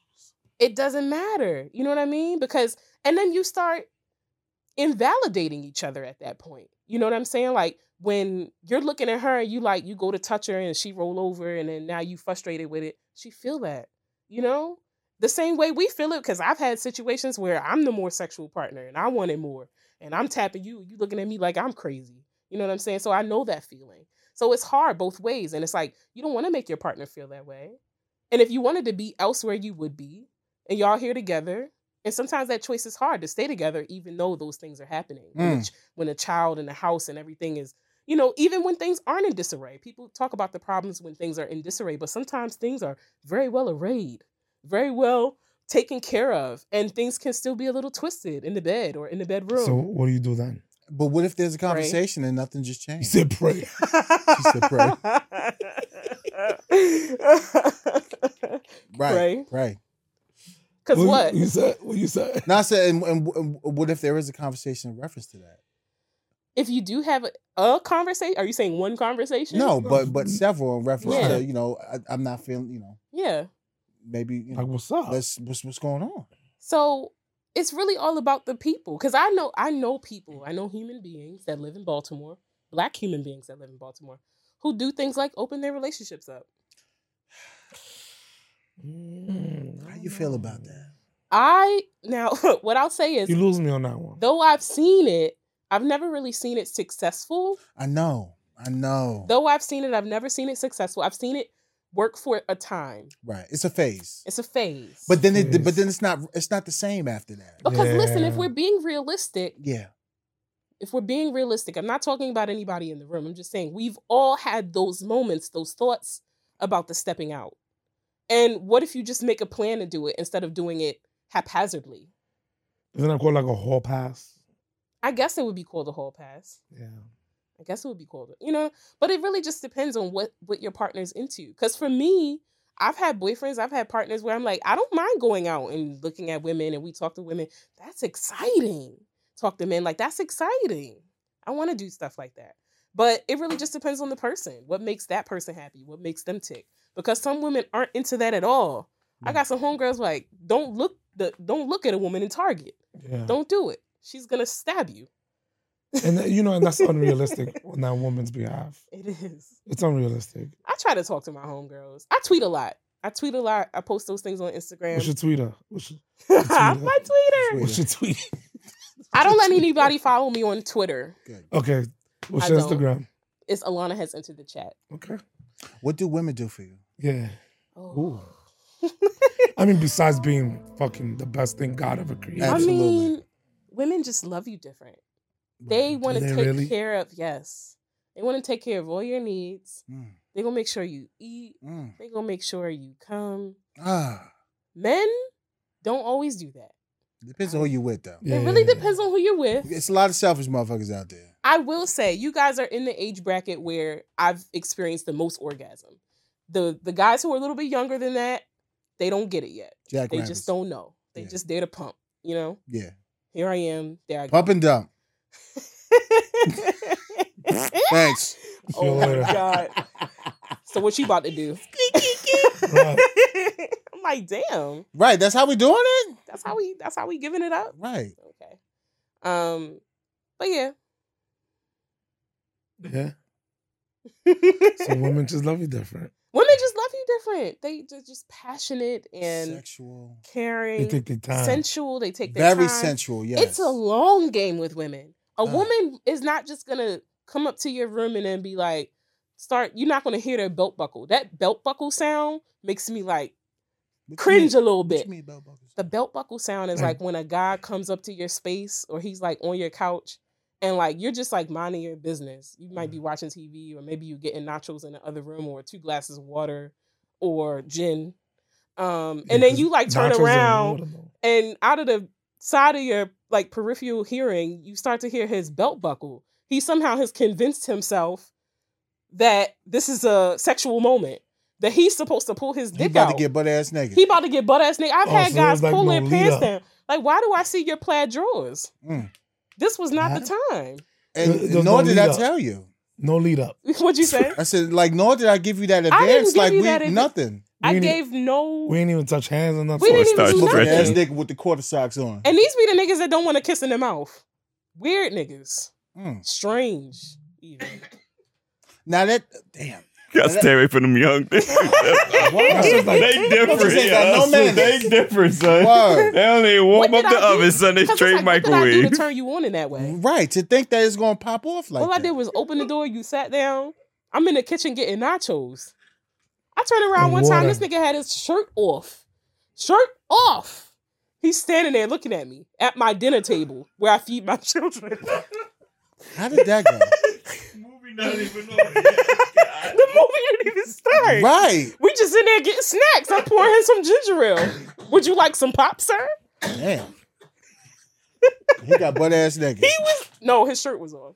it doesn't matter. You know what I mean? Because, and then you start invalidating each other at that point. You know what I'm saying? Like, when you're looking at her, you like, you go to touch her and she roll over and then now you frustrated with it. She feel that, you know? The same way we feel it, because I've had situations where I'm the more sexual partner and I want it more. And I'm tapping you, you looking at me like I'm crazy. You know what I'm saying? So I know that feeling. So it's hard both ways. And it's like, you don't want to make your partner feel that way. And if you wanted to be elsewhere, you would be. And y'all here together. And sometimes that choice is hard to stay together, even though those things are happening. Mm. Which, when a child and a house and everything is, you know, even when things aren't in disarray, people talk about the problems when things are in disarray, but sometimes things are very well arrayed, very well taken care of, and things can still be a little twisted in the bed or in the bedroom. So what do you do then? But what if there's a conversation pray. and nothing just changed? He said pray. He said pray. right, pray. Pray. Cause what, what? You said? What you said? No, I said, and, and, and what if there is a conversation in reference to that? If you do have a, a conversation, are you saying one conversation? No, but but several in reference yeah. to, you know, I, I'm not feeling, you know. Yeah. Maybe, you know, like, what's up? Let's, what's, what's going on? So it's really all about the people. Because I know, I know people, I know human beings that live in Baltimore, Black human beings that live in Baltimore, who do things like open their relationships up. Mm, how you feel about that? I now what I'll say is you lose me on that one. Though I've seen it, I've never really seen it successful. I know, I know. Though I've seen it, I've never seen it successful. I've seen it work for a time. Right, it's a phase. It's a phase. But then, it, but then it's not. It's not the same after that. Because yeah. listen, if we're being realistic, yeah. If we're being realistic, I'm not talking about anybody in the room. I'm just saying we've all had those moments, those thoughts about the stepping out. And what if you just make a plan to do it instead of doing it haphazardly? Isn't that called like a hall pass? I guess it would be called a hall pass. Yeah. I guess it would be called, you know, but it really just depends on what, what your partner's into. Because for me, I've had boyfriends, I've had partners where I'm like, I don't mind going out and looking at women and we talk to women. That's exciting. Talk to men, like, that's exciting. I want to do stuff like that. But it really just depends on the person. What makes that person happy? What makes them tick? Because some women aren't into that at all. Yeah. I got some homegirls like, don't look the don't look at a woman in Target. Yeah. Don't do it. she's gonna stab you. And that, you know, and that's unrealistic on a woman's behalf. It is. It's unrealistic. I try to talk to my homegirls. I tweet a lot. I tweet a lot. I post those things on Instagram. What's your tweeter? What's your, what's your tweeter? My tweeter. What's your tweet? I don't let anybody follow me on Twitter. Good. Okay. What's your Instagram? It's Alana has entered the chat. Okay. What do women do for you? Yeah. Oh. Ooh. I mean, besides being fucking the best thing God ever created. Absolutely. I mean, women just love you different. They want to take really? care of, yes. They want to take care of all your needs. Mm. They're going to make sure you eat. Mm. They're going to make sure you come. Ah. Men don't always do that. It depends I, on who you're with, though. Yeah. It really depends on who you're with. It's a lot of selfish motherfuckers out there. I will say, you guys are in the age bracket where I've experienced the most orgasm. The the guys who are a little bit younger than that, they don't get it yet. Jack they Rabbits. Just don't know. They yeah. just dare to pump, you know? Yeah. Here I am. There I go. Pump and dump. Thanks. Oh my God. So what you about to do? Right. I'm like, damn. Right. That's how we doing it? That's how we that's how we giving it up. Right. Okay. Um, but yeah. Yeah. So women just love you different. Women just love you different. They just just passionate and sexual, caring. They take their time. Sensual. They take their Very time. Very sensual, yes. It's a long game with women. A uh, woman is not just going to come up to your room and then be like, start, you're not going to hear their belt buckle. That belt buckle sound makes me like cringe me, a little bit. Me, belt the belt buckle sound is like when a guy comes up to your space or he's like on your couch and like, you're just like minding your business. You might be watching T V or maybe you're getting nachos in the other room or two glasses of water or gin. Um, and then you like turn around and out of the side of your like peripheral hearing, you start to hear his belt buckle. He somehow has convinced himself that this is a sexual moment, that he's supposed to pull his dick out. He about out. to get butt-ass naked. He about to get butt-ass naked. I've oh, had so guys like pull no their pants down. Like, why do I see your plaid drawers? Mm. This was not uh-huh. the time. And, and, and nor no did I up. tell you. No lead up. What'd you say? I said, like, nor did I give you that advance. Like, we adv- nothing. I gave no... We didn't even touch hands or nothing. We didn't even do nothing. Ass nigga with the quarter socks on. And these be the niggas that don't want to kiss in their mouth. Weird niggas. Mm. Strange, even. Now that... Damn. Got staring for them young things. They different, yo. They different, son. Why? They don't even warm up the oven, son. They straight like, microwave. What did I do to turn you on in that way? Right, to think that it's going to pop off like that. All I did was open the door, you sat down. I'm in the kitchen getting nachos. I turned around one time, this nigga had his shirt off. Shirt off. He's standing there looking at me at my dinner table where I feed my children. How did that go? The movie not even over yet. The movie didn't even start. Right. We just in there getting snacks. I'm pouring him some ginger ale. Would you like some pop, sir? Damn. He got butt ass naked. He was no, his shirt was off.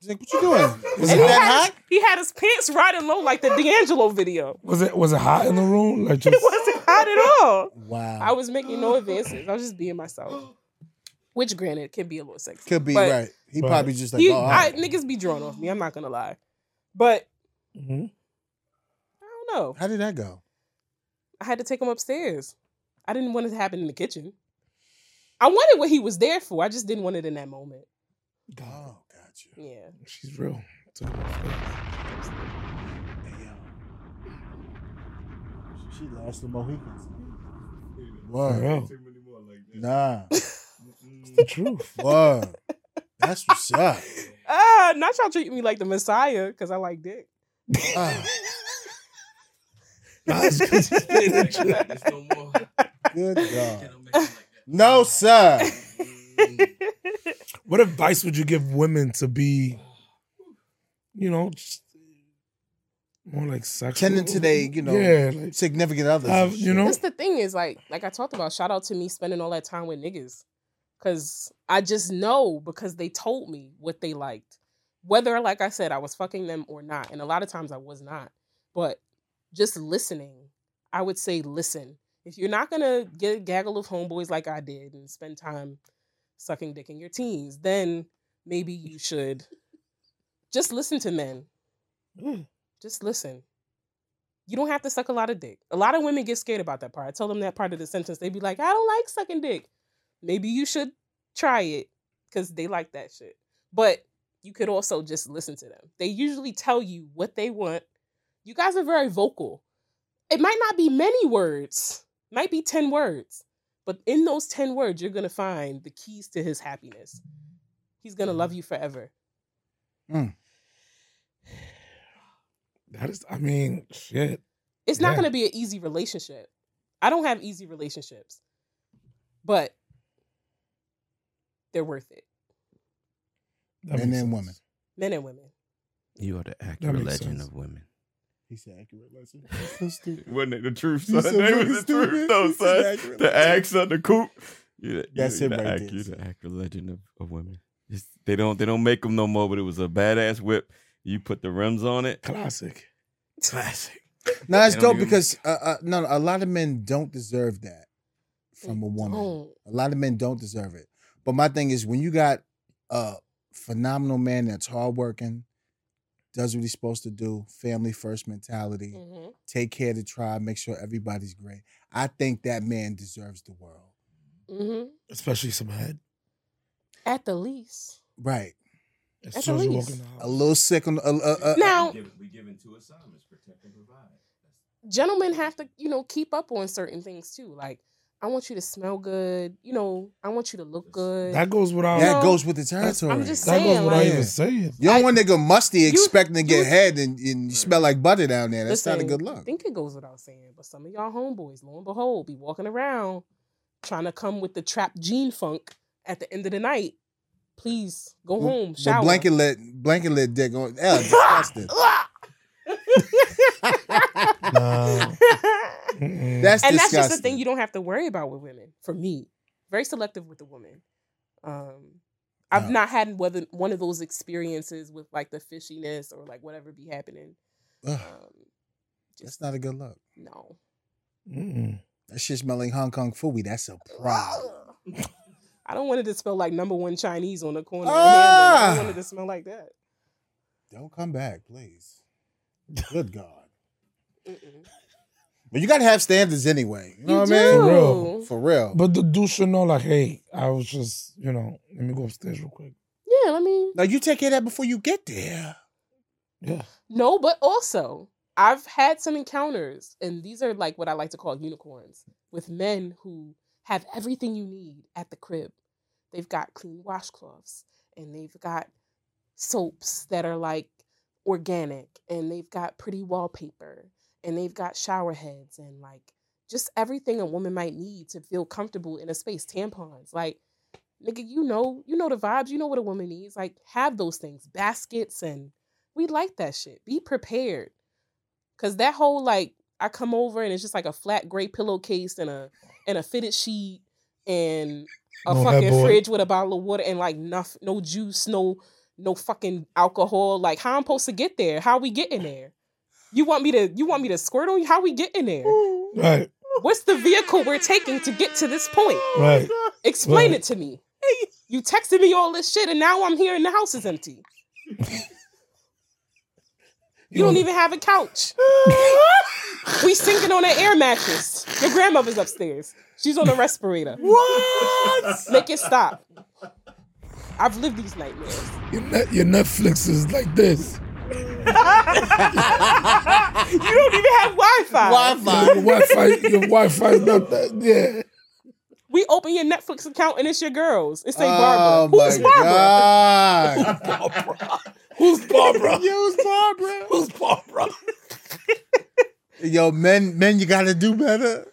He's like, what you doing? Was and it that hot? His, he had his pants riding low like the D'Angelo video. Was it was it hot in the room? Like just... It wasn't hot at all. Wow. I was making no advances. I was just being myself. Which granted can be a little sexy. Could be, right. He but probably just like, he, oh. I, niggas be drawn off me. I'm not going to lie. But mm-hmm. I don't know. How did that go? I had to take him upstairs. I didn't want it to happen in the kitchen. I wanted what he was there for. I just didn't want it in that moment. Oh. Yeah. She's real. Hey, yo. She lost the Mohicans. Wow. Nah. It's the truth. Wow. That's what's up. Uh, not y'all treating me like the Messiah because I like dick. Uh. Good God. No, sir. What advice would you give women to be, you know, just more like sexual? Tending to their, you know, yeah, like, significant others. Uh, you know? That's the thing is, like, like I talked about, shout out to me spending all that time with niggas. Because I just know because they told me what they liked. Whether, like I said, I was fucking them or not. And a lot of times I was not. But just listening, I would say listen. If you're not going to get a gaggle of homeboys like I did and spend time sucking dick in your teens, then maybe you should just listen to men. Mm. Just listen. You don't have to suck a lot of dick. A lot of women get scared about that part. I tell them that part of the sentence. They be like, I don't like sucking dick. Maybe you should try it. because they like that shit. But you could also just listen to them. They usually tell you what they want. You guys are very vocal. It might not be many words, might be ten words. But in those ten words, you're going to find the keys to his happiness. He's going to love you forever. Mm. That is, I mean, shit. It's yeah. not going to be an easy relationship. I don't have easy relationships, but they're worth it. That Men and sense. women. Men and women. You are the accurate legend sense. of women. He said accurate lesson. So stupid. Wasn't it the truth, son? So they was the stupid. truth, though, son. The axe of the coop. Yeah, that's it, right there. You're the accurate legend of, of women. It's, they don't, they don't make them no more. But it was a badass whip. You put the rims on it. Classic. Classic. No, it's dope because uh, uh, no, no, a lot of men don't deserve that from a woman. Oh. A lot of men don't deserve it. But my thing is, when you got a phenomenal man that's hardworking, does what he's supposed to do, family first mentality, mm-hmm. take care of the tribe, make sure everybody's great. I think that man deserves the world. Mm-hmm. Especially some head. At the least. Right. As At soon the as least. Walking the a little sick on the... Uh, uh, now... Uh, we, give, we give him two assignments, protect and provide. Gentlemen have to, you know, keep up on certain things, too. Like, I want you to smell good. You know, I want you to look good. That goes without. That know, goes with the territory. I'm just saying. That goes without like, even saying. You don't want nigga musty you, expecting to get you, head and, and you smell like butter down there. That's listen, not a good look. I think it goes without saying, but some of y'all homeboys, lo and behold, be walking around trying to come with the trap gene funk at the end of the night. Please go well, home, shower. The blanket lit, blanket lit dick on. That's disgusting. No. Mm-hmm. That's and disgusting. That's just a thing you don't have to worry about with women. For me, very selective with the women. Um, I've no. not had whether, one of those experiences with like the fishiness or like whatever be happening. Um, just, that's not a good look. No. Mm-mm. That shit smelling Hong Kong fooey. That's a problem. I don't want it to smell like number one Chinese on the corner. Ah! I don't want it to smell like that. Don't come back, please. Good God. Mm-mm. But you gotta have standards anyway. You know you what I mean? For real. For real. But the dude should know, like, hey, I was just, you know, let me go upstairs real quick. Yeah, I mean. Now you take care of that before you get there. Yeah. No, but also, I've had some encounters, and these are like what I like to call unicorns, with men who have everything you need at the crib. They've got clean washcloths, and they've got soaps that are like organic, and they've got pretty wallpaper. And they've got shower heads and like just everything a woman might need to feel comfortable in a space. Tampons, like nigga, you know, you know the vibes. You know what a woman needs. Like have those things, baskets, and we like that shit. Be prepared, cause that whole like I come over and it's just like a flat gray pillowcase and a and a fitted sheet and a oh, fucking fridge with a bottle of water and like nothing, no juice, no no fucking alcohol. Like how I'm supposed to get there? How we getting there? You want me to you want me to squirt on you? How we get in there? Right. What's the vehicle we're taking to get to this point? Right. Explain right. it to me. You texted me all this shit and now I'm here and the house is empty. you, you don't know. even have a couch. We sinking on an air mattress. Your grandmother's upstairs. She's on a respirator. What? Make it stop. I've lived these nightmares. Your, net, your Netflix is like this. You don't even have Wi-Fi. Wi-Fi. Your Wi-Fi. Your Wi-Fi is not that. Yeah. We open your Netflix account and it's your girls. It's Saint Barbara. Oh Who's, Barbara? Who's Barbara? Who's Barbara? Who's Barbara? Who's Barbara? Yo, men, men, you gotta do better.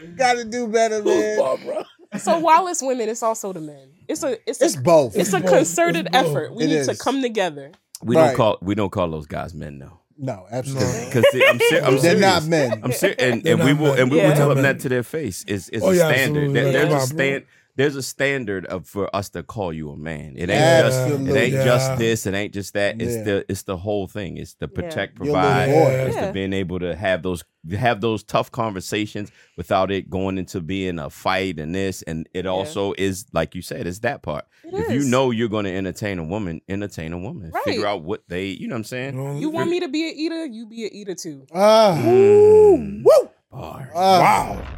You gotta do better, man. Who's Barbara? So while it's women, it's also the men. It's a. It's, it's a, both. It's, it's both. a concerted it's effort. We it need is. to come together. We right. don't call we don't call those guys men though. No, absolutely. Because I'm, ser- I'm serious. They're not men. I'm serious, and, and we will and we yeah. will tell them that to their face. It's it's oh, a yeah, standard. There, there's yeah. a stand. There's a standard of for us to call you a man. It ain't absolutely. just it ain't yeah. just this. It ain't just that. It's yeah. the it's the whole thing. It's the protect, yeah. provide. Yeah. It's yeah. the being able to have those have those tough conversations without it going into being a fight and this. And it yeah. also is, like you said, it's that part. It if is. you know you're going to entertain a woman, entertain a woman. Right. Figure out what they, you know what I'm saying? You want me to be an eater? You be an eater too. Uh, mm. Woo! Bars. Uh, wow.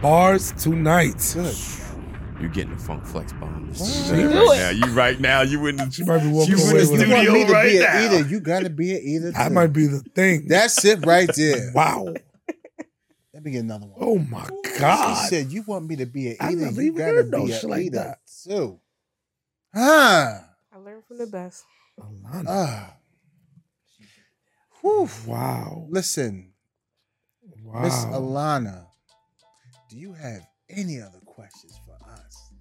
Bars tonight. Good. You're getting a funk flex bomb. Right you right now, you in the, she might be walking away in the studio you want me right to be now. Either. You gotta be an either. That might be the thing. That's it right there. Wow. Let me get another one. Oh my God. She said, you want me to be an either. You gotta be an either like that. Too. Huh? I learned from the best. Alana. Ah. Whew. Wow. Listen. Wow. Miss Alana, do you have any other questions for us?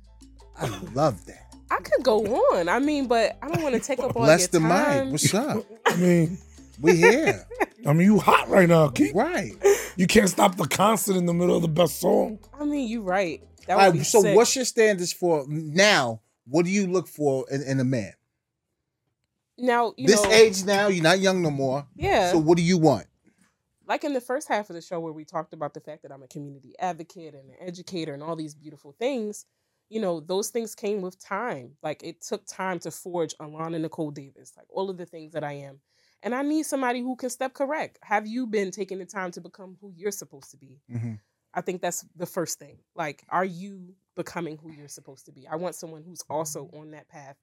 I love that. I could go on. I mean, but I don't want to take up all Bless your time. Bless the mic. What's up? I mean, we here. I mean, you hot right now, Keith. Right. You can't stop the concert in the middle of the best song. I mean, you right. That all would right, be so sick. What's your standards for now? What do you look for in, in a man? Now, you this know, age now, you're not young no more. Yeah. So what do you want? Like in the first half of the show where we talked about the fact that I'm a community advocate and an educator and all these beautiful things, you know, those things came with time. Like it took time to forge Alana Nicole Davis, like all of the things that I am. And I need somebody who can step correct. Have you been taking the time to become who you're supposed to be? Mm-hmm. I think that's the first thing. Like, are you becoming who you're supposed to be? I want someone who's also on that path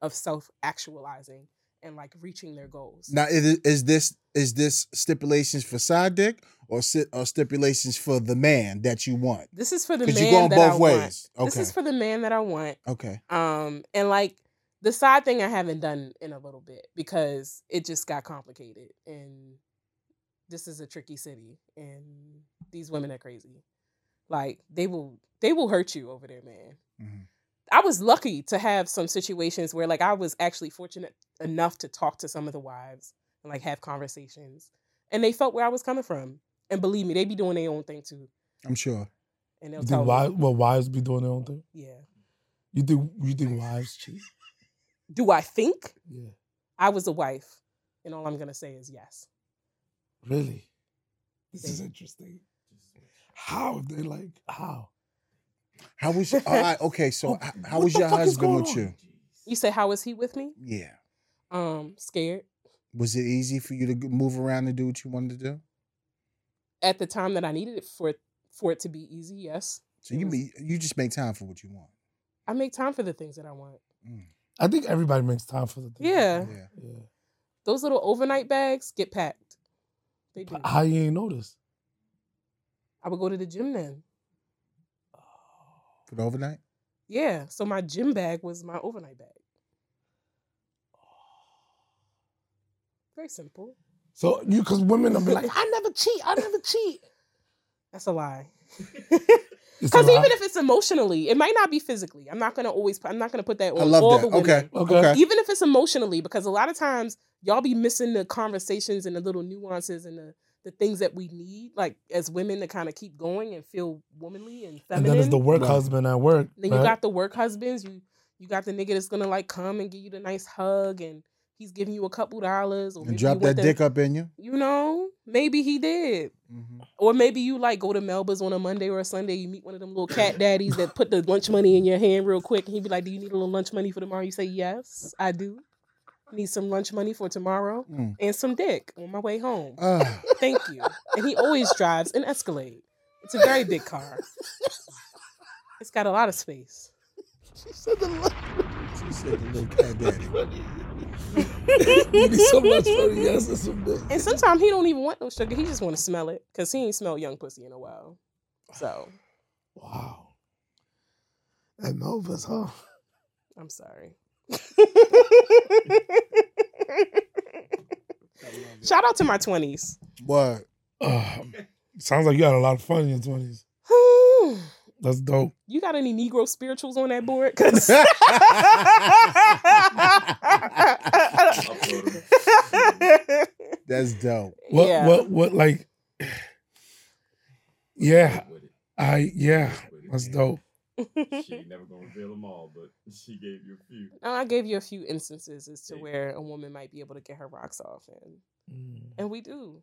of self-actualizing and like reaching their goals. Now, is, is this is this stipulations for side dick or, or stipulations for the man that you want? This is for the man that I want. Because you're going both ways. Okay. This is for the man that I want. Okay. Um, and like the side thing I haven't done in a little bit because it just got complicated. And this is a tricky city, and these women are crazy. Like they will they will hurt you over there, man. Mm-hmm. I was lucky to have some situations where like I was actually fortunate enough to talk to some of the wives and like have conversations. And they felt where I was coming from. And believe me, they be doing their own thing too. I'm sure. And they'll tell wives, me. Well, wives be doing their own thing? Yeah. You think, you think wives cheat? Do I think? Yeah. I was a wife. And all I'm going to say is yes. Really? This they, is interesting. How? They like, how? How was your, all right, okay, so how, how was your husband with you? You say, how was he with me? Yeah. Um, scared. Was it easy for you to move around and do what you wanted to do? At the time that I needed it for it, for it to be easy, yes. So you be, you just make time for what you want. I make time for the things that I want. Mm. I think everybody makes time for the things. Yeah. Yeah. yeah. Those little overnight bags get packed. They do. How you ain't noticed? I would go to the gym then. For the overnight? Yeah. So my gym bag was my overnight bag. Very simple. So you, because women will be like, I never cheat. I never cheat. That's a lie. Because even if it's emotionally, it might not be physically. I'm not going to always, I'm not going to put that on I love all that. The women. Okay. okay. Even if it's emotionally, because a lot of times y'all be missing the conversations and the little nuances and the, the things that we need, like as women, to kind of keep going and feel womanly and feminine. And then there's the work right. husband at work. Then right? you got the work husbands. You you got the nigga that's gonna like come and give you the nice hug, and he's giving you a couple dollars, or and maybe drop that them, dick up in you. You know, maybe he did, mm-hmm. or maybe you like go to Melba's on a Monday or a Sunday. You meet one of them little cat daddies that put the lunch money in your hand real quick, and he'd be like, "Do you need a little lunch money for tomorrow?" You say, "Yes, I do. Need some lunch money for tomorrow mm. and some dick on my way home. Uh. Thank you." And he always drives an Escalade. It's a very big car. It's got a lot of space. She said the lunch. She said the little cat daddy. You need so much money, yes, and some dick. And sometimes he don't even want no sugar. He just want to smell it because he ain't smelled young pussy in a while. So. Wow. That Nova's, huh? I'm sorry. Shout out to my twenties. What? Uh, sounds like you had a lot of fun in your twenties. That's dope. You got any Negro spirituals on that board? Cause that's dope. What? Yeah. What? What? Like? Yeah. I. Yeah. That's dope. She ain't never gonna reveal them all, but she gave you a few. No, I gave you a few instances as to yeah. where a woman might be able to get her rocks off, and mm. and we do.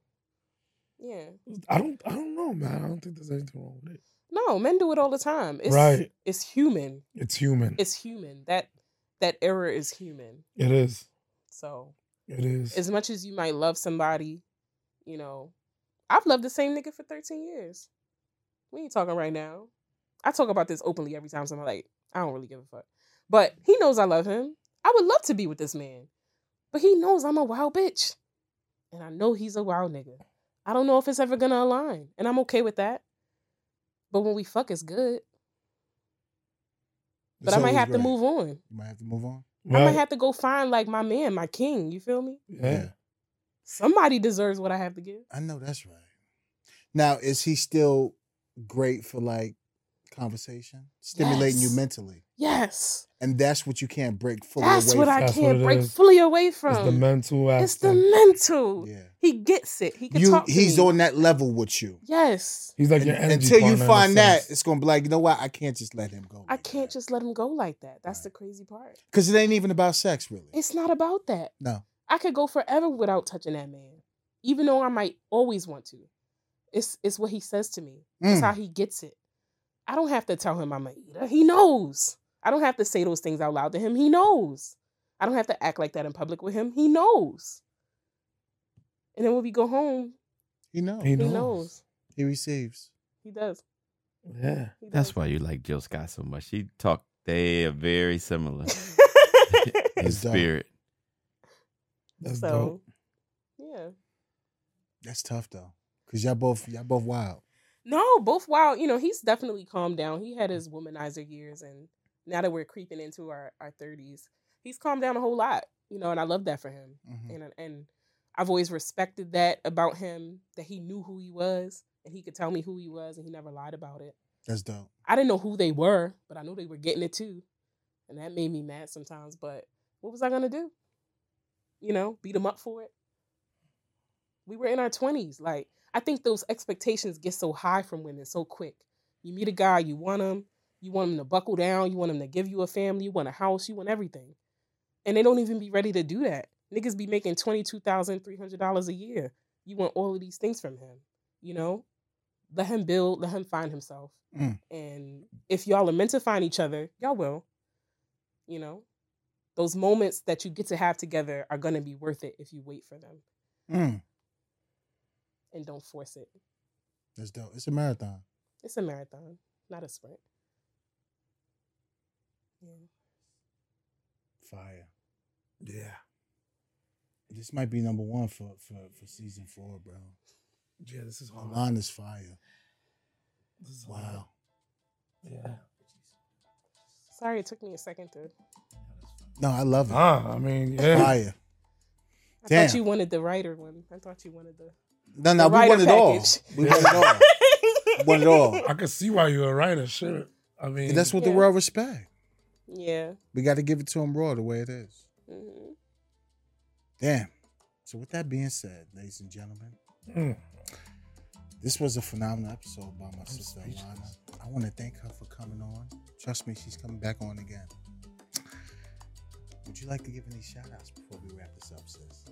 Yeah. I don't. I don't know, man. I don't think there's anything wrong with it. No, men do it all the time. It's, right. It's human. It's human. It's human. That that error is human. It is. So. It is. As much as you might love somebody, you know, I've loved the same nigga for thirteen years. We ain't talking right now. I talk about this openly every time somebody like I don't really give a fuck. But he knows I love him. I would love to be with this man. But he knows I'm a wild bitch. And I know he's a wild nigga. I don't know if it's ever gonna align. And I'm okay with that. But when we fuck, it's good. But it's I might have great. to move on. You might have to move on? Right. I might have to go find, like, my man, my king. You feel me? Yeah. Somebody deserves what I have to give. I know that's right. Now, is he still great for, like, conversation? Stimulating yes. you mentally? Yes. And that's what you can't break fully that's away from. That's what I can't break is. fully away from. It's the mental aspect. It's the mental. Yeah. He gets it. He can you, talk to He's me. on that level with you. Yes. He's like and, your energy Until you find that, sense. it's going to be like, you know what? I can't just let him go. I like can't that. just let him go like that. That's right. the crazy part. Because it ain't even about sex, really. It's not about that. No. I could go forever without touching that man, even though I might always want to. It's it's what he says to me. Mm. It's how he gets it. I don't have to tell him I'm a eater. He knows. I don't have to say those things out loud to him. He knows. I don't have to act like that in public with him. He knows. And then when we go home, he knows. He knows. He, knows. he receives. He does. Yeah. He does. That's why you like Jill Scott so much. She talked. They are very similar in spirit. That's so, dope. Yeah. That's tough though, cause y'all both y'all both wild. No, both wild. You know, he's definitely calmed down. He had his womanizer years, and now that we're creeping into our our thirties, he's calmed down a whole lot. You know, and I love that for him. Mm-hmm. And and I've always respected that about him, that he knew who he was, and he could tell me who he was, and he never lied about it. That's dope. I didn't know who they were, but I knew they were getting it too, and that made me mad sometimes. But what was I gonna do? You know, beat them up for it. We were in our twenties. Like, I think those expectations get so high from women so quick. You meet a guy, you want him. You want him to buckle down. You want him to give you a family. You want a house. You want everything. And they don't even be ready to do that. Niggas be making twenty-two thousand three hundred dollars a year. You want all of these things from him, you know? Let him build. Let him find himself. Mm. And if y'all are meant to find each other, y'all will, you know? Those moments that you get to have together are going to be worth it if you wait for them. Mm. And don't force it. That's dope. It's a marathon. It's a marathon, not a sprint. Yeah. Fire. Yeah. This might be number one for, for, for season four, bro. Yeah, this is hard. Alana is fire. This is wow. Hard. Yeah. Sorry, it took me a second to... No, I love it. Ah, I mean, yeah. Fire. I Damn. thought you wanted the writer one. I thought you wanted the No, no, the we want it package. all. We want it all. We want it all. I can see why you're a writer, sure. I mean... And that's what yeah. the world respects. Yeah. We got to give it to them raw the way it is. Mm-hmm. Damn. So with that being said, ladies and gentlemen, mm. this was a phenomenal episode by my I'm sister Alana. I want to thank her for coming on. Trust me, she's coming back on again. Would you like to give any shout-outs before we wrap this up, sis?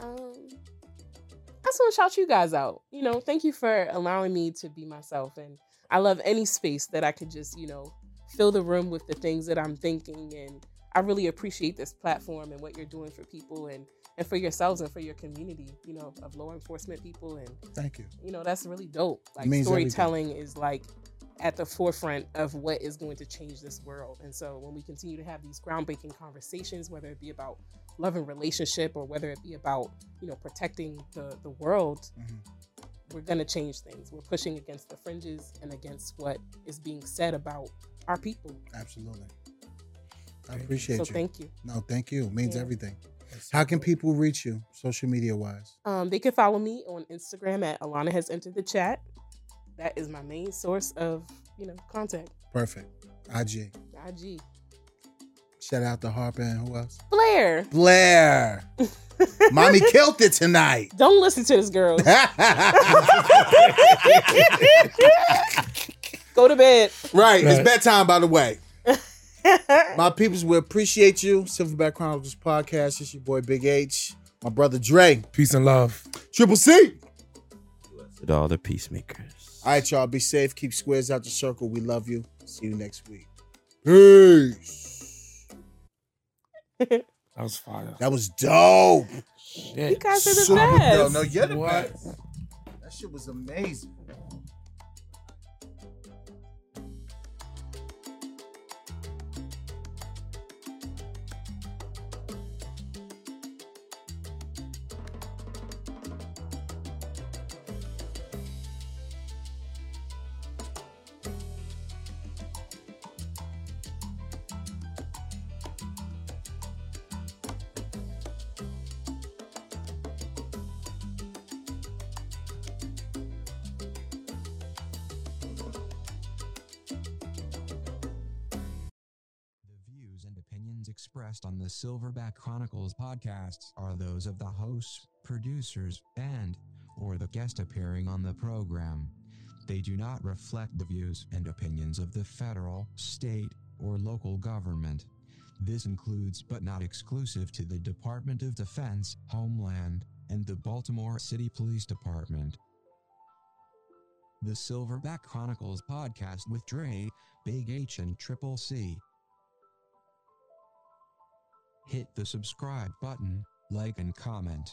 Um, I just want to shout you guys out. You know, thank you for allowing me to be myself. And I love any space that I could just, you know, fill the room with the things that I'm thinking. And I really appreciate this platform and what you're doing for people and, and for yourselves and for your community, you know, of law enforcement people. And thank you. You know, that's really dope. Like, storytelling everything. is like... at the forefront of what is going to change this world. And so when we continue to have these groundbreaking conversations, whether it be about love and relationship or whether it be about, you know, protecting the, the world, mm-hmm. we're going to change things. We're pushing against the fringes and against what is being said about our people. Absolutely. I appreciate so you. So thank you. No, thank you. It means yeah. everything. How can people reach you social media wise? Um, they can follow me on Instagram at Alana Has Entered the Chat. That is my main source of, you know, contact. Perfect. I G. I G. Shout out to Harper and who else? Blair. Blair. Mommy killed it tonight. Don't listen to this girl. Go to bed. Right. right. It's bedtime, by the way. My peoples, we appreciate you. Silverback Chronicles Podcast. It's your boy Big H. My brother Dre. Peace and love. Triple C. Blessed all the peacemakers. All right, y'all. Be safe. Keep squares out the circle. We love you. See you next week. Peace. That was fire. That was dope. Shit. You guys are the Super best. Dope. No, you're the what? best. That shit was amazing. views and opinions expressed on the Silverback Chronicles podcast are those of the hosts, producers, and or the guest appearing on the program. They do not reflect the views and opinions of the federal, state, or local government. This includes but not exclusive to the Department of Defense, Homeland, and the Baltimore City Police Department. The Silverback Chronicles podcast with Dre, Big H, and Triple C. Hit the subscribe button, like and comment.